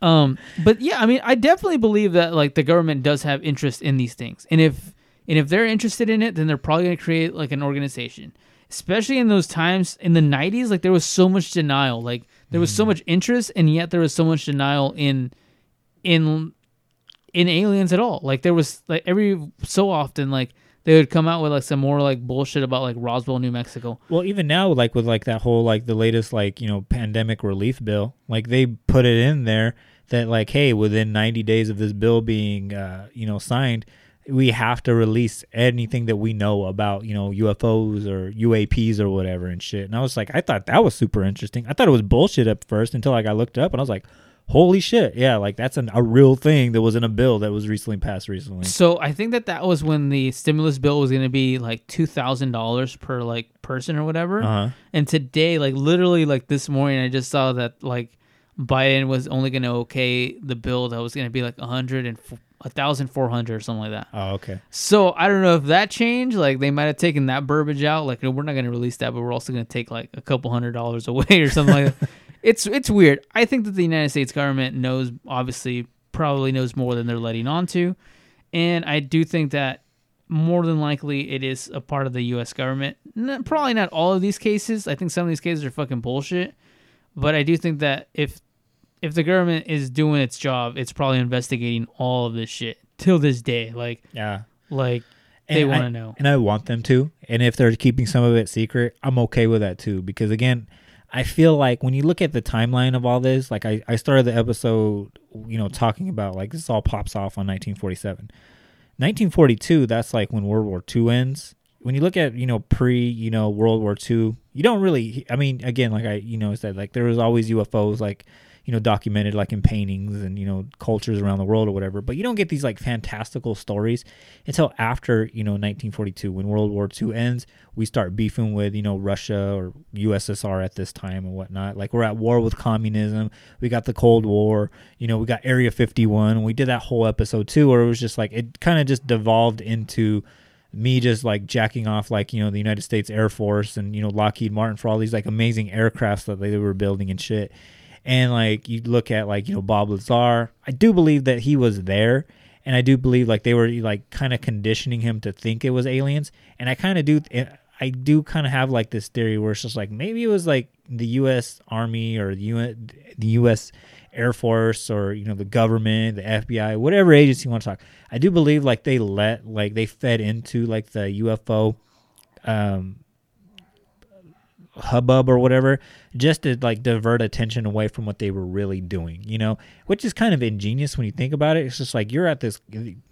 um, but yeah, I mean, I definitely believe that like the government does have interest in these things, and if and if they're interested in it, then they're probably going to create like an organization. Especially in those times in the nineties, like there was so much denial, like there was mm. so much interest, and yet there was so much denial in in in aliens at all. Like there was like every so often, like they would come out with like some more like bullshit about like Roswell, New Mexico. Well, even now, like with like that whole like the latest like, you know, pandemic relief bill, like they put it in there that like, hey, within ninety days of this bill being uh, you know, signed, we have to release anything that we know about, you know, U F Os or U A Ps or whatever and shit. And I was like, I thought that was super interesting. I thought it was bullshit at first until like I looked up and I was like, holy shit. Yeah, like that's an, a real thing that was in a bill that was recently passed recently. So I think that that was when the stimulus bill was going to be like two thousand dollars per like person or whatever. Uh-huh. And today, like literally like this morning, I just saw that like Biden was only going to okay the bill that was going to be like one hundred forty. one thousand four hundred or something like that. Oh, okay. So I don't know if that changed. Like they might have taken that verbiage out. Like, no, we're not going to release that, but we're also going to take like a couple hundred dollars away or something like that. It's it's weird. I think that the United States government knows, obviously, probably knows more than they're letting on to. And I do think that more than likely it is a part of the U S government. Not, probably not all of these cases. I think some of these cases are fucking bullshit. But I do think that if If the government is doing its job, it's probably investigating all of this shit till this day. Like, yeah, like and they want to know, and I want them to. And if they're keeping some of it secret, I'm okay with that too. Because again, I feel like when you look at the timeline of all this, like I, I started the episode, you know, talking about like this all pops off on nineteen forty-seven, nineteen forty-two. That's like when World War Two ends. When you look at, you know, pre, you know, World War Two, you don't really. I mean, again, like I, you know, said like there was always U F Os, like, you know, documented like in paintings and, you know, cultures around the world or whatever. But you don't get these like fantastical stories until after, you know, nineteen forty-two, when World War Two ends. We start beefing with, you know, Russia or U S S R at this time and whatnot. Like we're at war with communism. We got the Cold War. You know, we got Area fifty-one. And we did that whole episode too, where it was just like it kind of just devolved into me just like jacking off like, you know, the United States Air Force and, you know, Lockheed Martin for all these like amazing aircrafts that they were building and shit. And, like, you look at, like, you know, Bob Lazar. I do believe that he was there. And I do believe, like, they were, like, kind of conditioning him to think it was aliens. And I kind of do, I do kind of have, like, this theory where it's just, like, maybe it was, like, the U S Army or the U S Air Force or, you know, the government, the F B I, whatever agency you want to talk. I do believe, like, they let, like, they fed into, like, the U F O um hubbub or whatever, just to like divert attention away from what they were really doing, you know, which is kind of ingenious when you think about it. It's just like you're at this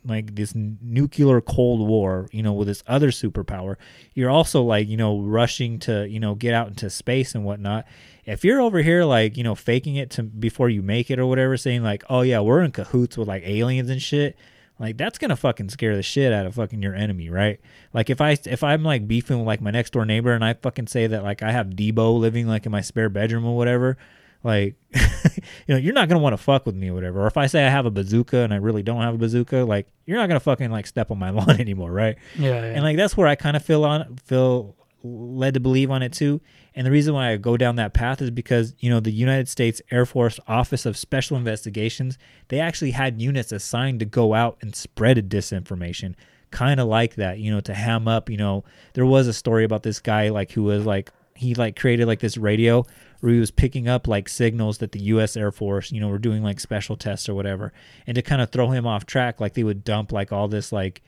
like this nuclear Cold War, you know, with this other superpower. You're also like, you know, rushing to, you know, get out into space and whatnot. If you're over here like, you know, faking it to before you make it or whatever, saying like, oh yeah, we're in cahoots with like aliens and shit, like that's gonna fucking scare the shit out of fucking your enemy, right? Like if I if I'm like beefing with like my next door neighbor and I fucking say that like I have Debo living like in my spare bedroom or whatever, like you know, you're not gonna want to fuck with me or whatever. Or if I say I have a bazooka and I really don't have a bazooka, like you're not gonna fucking like step on my lawn anymore, right? Yeah. yeah. And like that's where I kind of feel on feel led to believe on it too. And the reason why I go down that path is because, you know, the United States Air Force Office of Special Investigations, they actually had units assigned to go out and spread disinformation, kind of like that, you know, to ham up, you know. There was a story about this guy, like, who was, like, he, like, created, like, this radio where he was picking up, like, signals that the U S Air Force, you know, were doing, like, special tests or whatever. And to kind of throw him off track, like, they would dump, like, all this, like,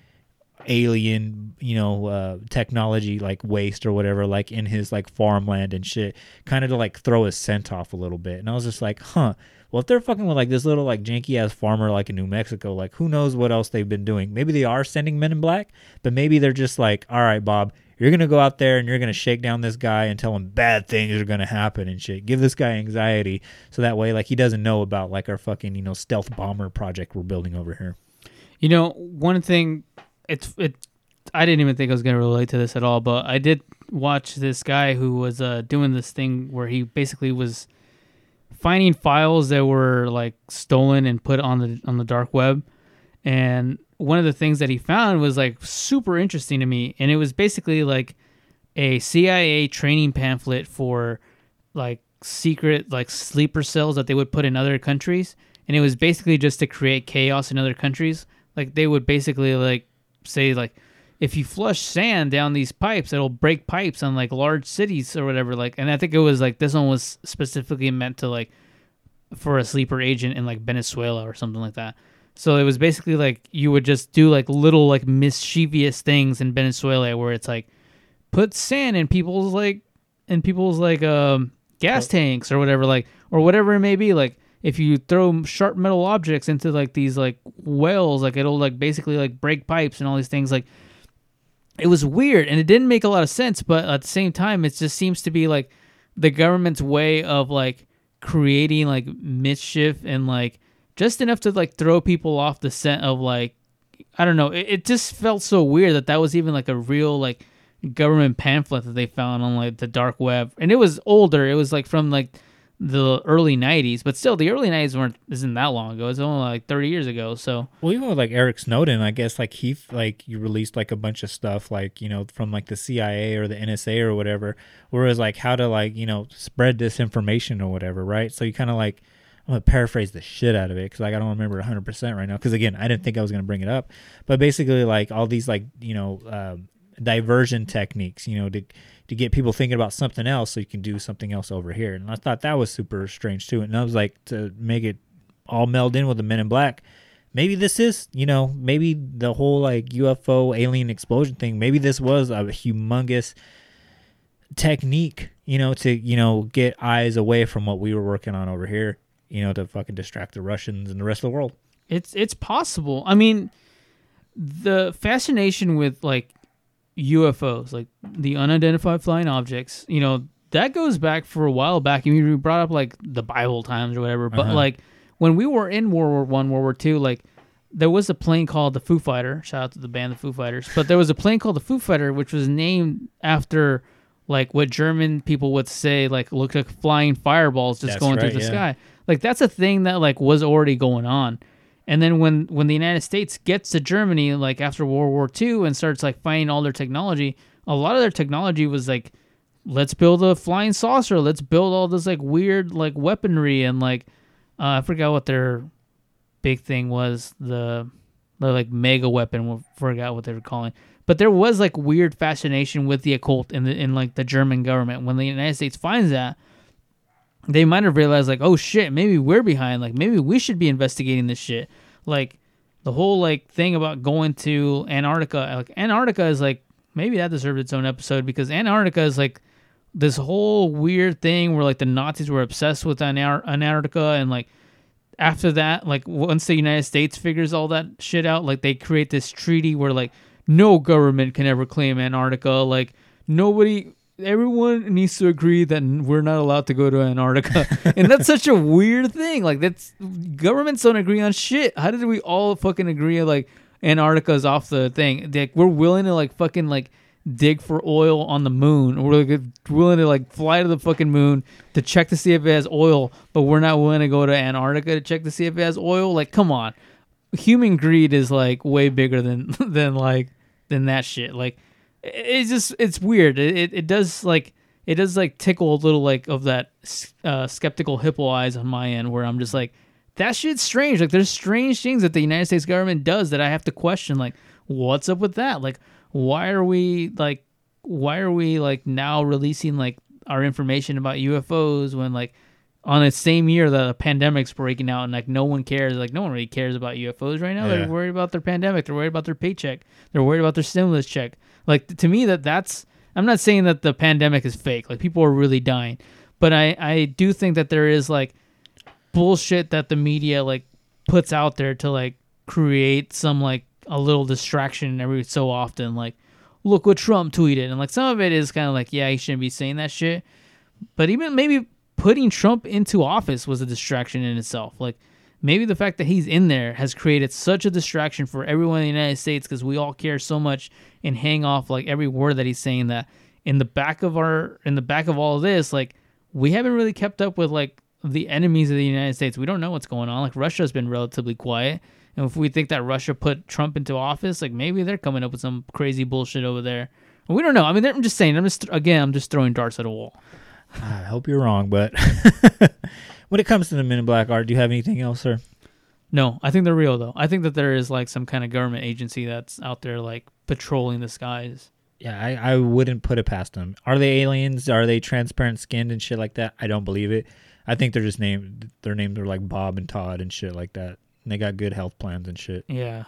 alien, you know, uh technology like waste or whatever, like in his like farmland and shit, kind of to like throw his scent off a little bit. And I was just like, huh, well, if they're fucking with like this little like janky ass farmer like in New Mexico, like who knows what else they've been doing. Maybe they are sending men in black, but maybe they're just like, all right, Bob, you're gonna go out there and you're gonna shake down this guy and tell him bad things are gonna happen and shit, give this guy anxiety so that way like he doesn't know about like our fucking, you know, stealth bomber project we're building over here. You know, one thing, It's it. I didn't even think I was gonna relate to this at all, but I did watch this guy who was uh, doing this thing where he basically was finding files that were like stolen and put on the on the dark web, and one of the things that he found was like super interesting to me. And it was basically like a C I A training pamphlet for like secret, like sleeper cells that they would put in other countries. And it was basically just to create chaos in other countries. Like they would basically like say like, if you flush sand down these pipes, it'll break pipes on like large cities or whatever. Like, and I think it was like, this one was specifically meant to like for a sleeper agent in like Venezuela or something like that. So it was basically like you would just do like little like mischievous things in Venezuela where it's like put sand in people's like in people's like um gas tanks or whatever, like, or whatever it may be. Like if you throw sharp metal objects into like these like wells, like it'll like basically like break pipes and all these things. Like it was weird and it didn't make a lot of sense, but at the same time it just seems to be like the government's way of like creating like mischief and like just enough to like throw people off the scent of like, I don't know. It, it just felt so weird that that was even like a real like government pamphlet that they found on like the dark web. And it was older. It was like from like the early nineties, but still the early nineties weren't, isn't that long ago. It's only like thirty years ago. So, well, even with like Eric Snowden, I guess like he, like you released like a bunch of stuff like, you know, from like the C I A or the N S A or whatever, whereas like how to like, you know, spread disinformation or whatever. Right. So you kind of like, I'm going to paraphrase the shit out of it because like I don't remember one hundred percent right now because, again, I didn't think I was going to bring it up. But basically, like, all these, like, you know, uh, diversion techniques, you know, to to get people thinking about something else so you can do something else over here. And I thought that was super strange, too. And I was like, to make it all meld in with the Men in Black, maybe this is, you know, maybe the whole, like, U F O alien explosion thing, maybe this was a humongous technique, you know, to, you know, get eyes away from what we were working on over here. You know, to fucking distract the Russians and the rest of the world. It's it's possible. I mean, the fascination with, like, U F Os, like, the unidentified flying objects, you know, that goes back for a while back. I mean, we brought up, like, the Bible times or whatever. But, uh-huh. like, when we were in World War One, World War Two, like, there was a plane called the Foo Fighter. Shout out to the band, the Foo Fighters. But there was a plane called the Foo Fighter, which was named after, like, what German people would say, like, looked like flying fireballs just That's going right, through the yeah. sky. Like, that's a thing that, like, was already going on. And then when, when the United States gets to Germany, like, after World War Two and starts, like, finding all their technology, a lot of their technology was, like, let's build a flying saucer. Let's build all this, like, weird, like, weaponry. And, like, uh, I forgot what their big thing was, the, the, like, mega weapon. I forgot what they were calling. But there was, like, weird fascination with the occult in, the, in like, the German government. When the United States finds that, they might have realized, like, oh, shit, maybe we're behind. Like, maybe we should be investigating this shit. Like, the whole, like, thing about going to Antarctica. Like, Antarctica is, like, maybe that deserved its own episode because Antarctica is, like, this whole weird thing where, like, the Nazis were obsessed with Antarctica. And, like, after that, like, once the United States figures all that shit out, like, they create this treaty where, like, no government can ever claim Antarctica. Like, nobody... Everyone needs to agree that we're not allowed to go to Antarctica. And that's such a weird thing. Like, that's governments don't agree on shit. How did we all fucking agree like Antarctica's off the thing? Like, we're willing to like fucking like dig for oil on the moon. We're like, willing to like fly to the fucking moon to check to see if it has oil, but we're not willing to go to Antarctica to check to see if it has oil. Like, come on. Human greed is like way bigger than than like than that shit. Like, it's just, it's weird. It it does like, it does like tickle a little like of that uh, skeptical hippo eyes on my end where I'm just like, that shit's strange. Like there's strange things that the United States government does that I have to question. Like, what's up with that? Like, why are we like, why are we like now releasing like our information about U F Os when like on the same year that a pandemic's breaking out and like no one cares, like no one really cares about U F Os right now. Yeah. They're worried about their pandemic. They're worried about their paycheck. They're worried about their stimulus check. Like, to me, that that's... I'm not saying that the pandemic is fake. Like, people are really dying. But I, I do think that there is, like, bullshit that the media, like, puts out there to, like, create some, like, a little distraction every so often. Like, look what Trump tweeted. And, like, some of it is kind of like, yeah, he shouldn't be saying that shit. But even maybe putting Trump into office was a distraction in itself. Like, maybe the fact that he's in there has created such a distraction for everyone in the United States because we all care so much and hang off like every word that he's saying that in the back of our, in the back of all of this, like we haven't really kept up with like the enemies of the United States. We don't know what's going on. Like Russia has been relatively quiet. And if we think that Russia put Trump into office, like maybe they're coming up with some crazy bullshit over there. We don't know. I mean, I'm just saying. I'm just again, I'm just throwing darts at a wall. I hope you're wrong, but when it comes to the Men in Black art, do you have anything else, sir? No, I think they're real, though. I think that there is like some kind of government agency that's out there like patrolling the skies. Yeah, I, I wouldn't put it past them. Are they aliens? Are they transparent skinned and shit like that? I don't believe it. I think they're just named. Their names are like Bob and Todd and shit like that. And they got good health plans and shit. Yeah,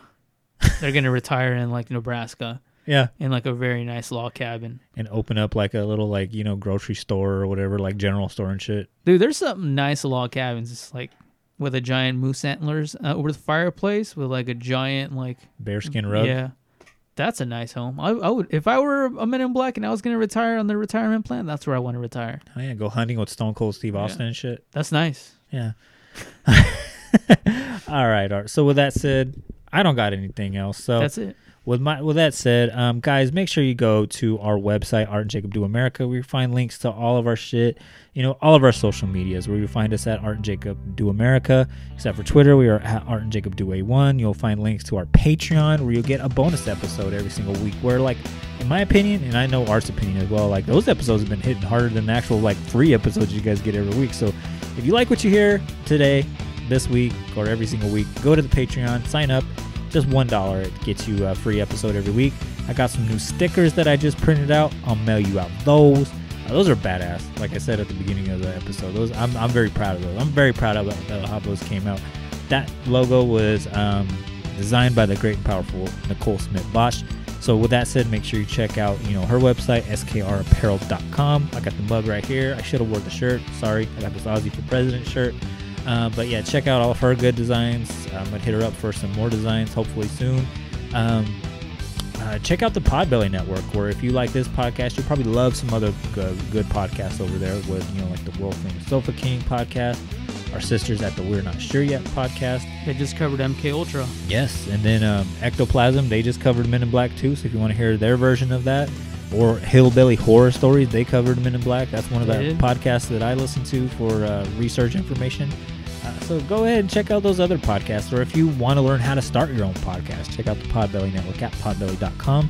they're gonna retire in like Nebraska. Yeah. In like a very nice log cabin. And open up like a little like, you know, grocery store or whatever, like general store and shit. Dude, there's some nice log cabins. It's like with a giant moose antlers uh, over the fireplace with like a giant like... bearskin rug. Yeah. That's a nice home. I, I would, if I were a Man in Black and I was going to retire on the retirement plan, that's where I want to retire. Oh yeah, go hunting with Stone Cold Steve Austin yeah. and shit. That's nice. Yeah. All right. All right. So with that said, I don't got anything else. So that's it. With my with that said, um, guys, make sure you go to our website, Art and Jacob Do America, where you find links to all of our shit, you know, all of our social medias, where you find us at Art and Jacob Do America, except for Twitter, we are at Art and Jacob Do A one. You'll find links to our Patreon, where you'll get a bonus episode every single week, where, like, in my opinion, and I know Art's opinion as well, like, those episodes have been hitting harder than the actual, like, free episodes you guys get every week. So if you like what you hear today, this week, or every single week, go to the Patreon, sign up. Just one dollar, it gets you a free episode every week. I got some new stickers that I just printed out. I'll mail you out those. Now, those are badass. Like I said at the beginning of the episode, those I'm I'm very proud of those. I'm very proud of uh, how those came out. That logo was um, designed by the great and powerful Nicole Smith Bosch. So with that said, make sure you check out, you know, her website, S K R apparel dot com. I got the mug right here. I should have wore the shirt. Sorry, I got this Aussie for President shirt. Uh, but yeah, check out all of her good designs. I'm going to hit her up for some more designs, hopefully soon. Um, uh, check out the Podbelly Network, where if you like this podcast, you'll probably love some other good, good podcasts over there with, you know, like the World Famous Sofa King podcast, our sisters at the We're Not Sure Yet podcast. They just covered M K Ultra. Yes, and then um, Ectoplasm, they just covered Men in Black too, so if you want to hear their version of that. Or Hillbilly Horror Stories, they covered Men in Black. That's one of the podcasts that I listen to for uh, research information. Uh, so go ahead and check out those other podcasts. Or if you want to learn how to start your own podcast, check out the Podbelly Network at podbelly dot com.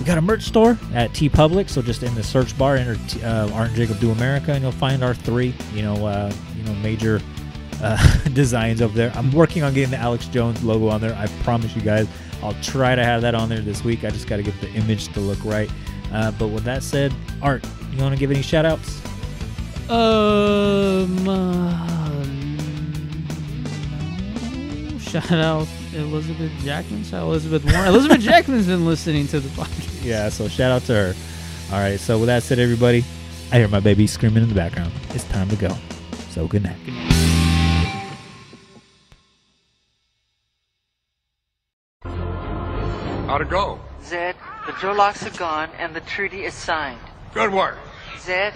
We got a merch store at TeePublic, so just in the search bar, enter uh, Art and Jacob Do America, and you'll find our three, you know, uh, you know, major uh, designs over there. I'm working on getting the Alex Jones logo on there. I promise you guys. I'll try to have that on there this week. I just got to get the image to look right. Uh, but with that said, Art, you want to give any shout outs? Um, uh, shout out Elizabeth Jackman. Shout out Elizabeth Warren. Elizabeth Jackman's been listening to the podcast. Yeah, so shout out to her. All right, so with that said, everybody, I hear my baby screaming in the background. It's time to go. So good night. Good night. How to go? Zed, the door locks are gone and the treaty is signed. Good work. Zed,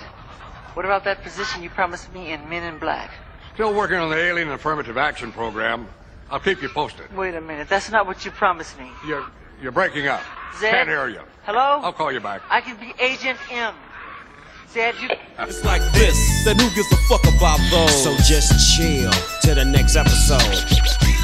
what about that position you promised me in Men in Black? Still working on the Alien Affirmative Action Program. I'll keep you posted. Wait a minute. That's not what you promised me. You're, you're breaking up. Zed? Can't hear you. Hello? I'll call you back. I can be Agent M. Zed, you... It's like this. Then who gives a fuck about those? So just chill till the next episode.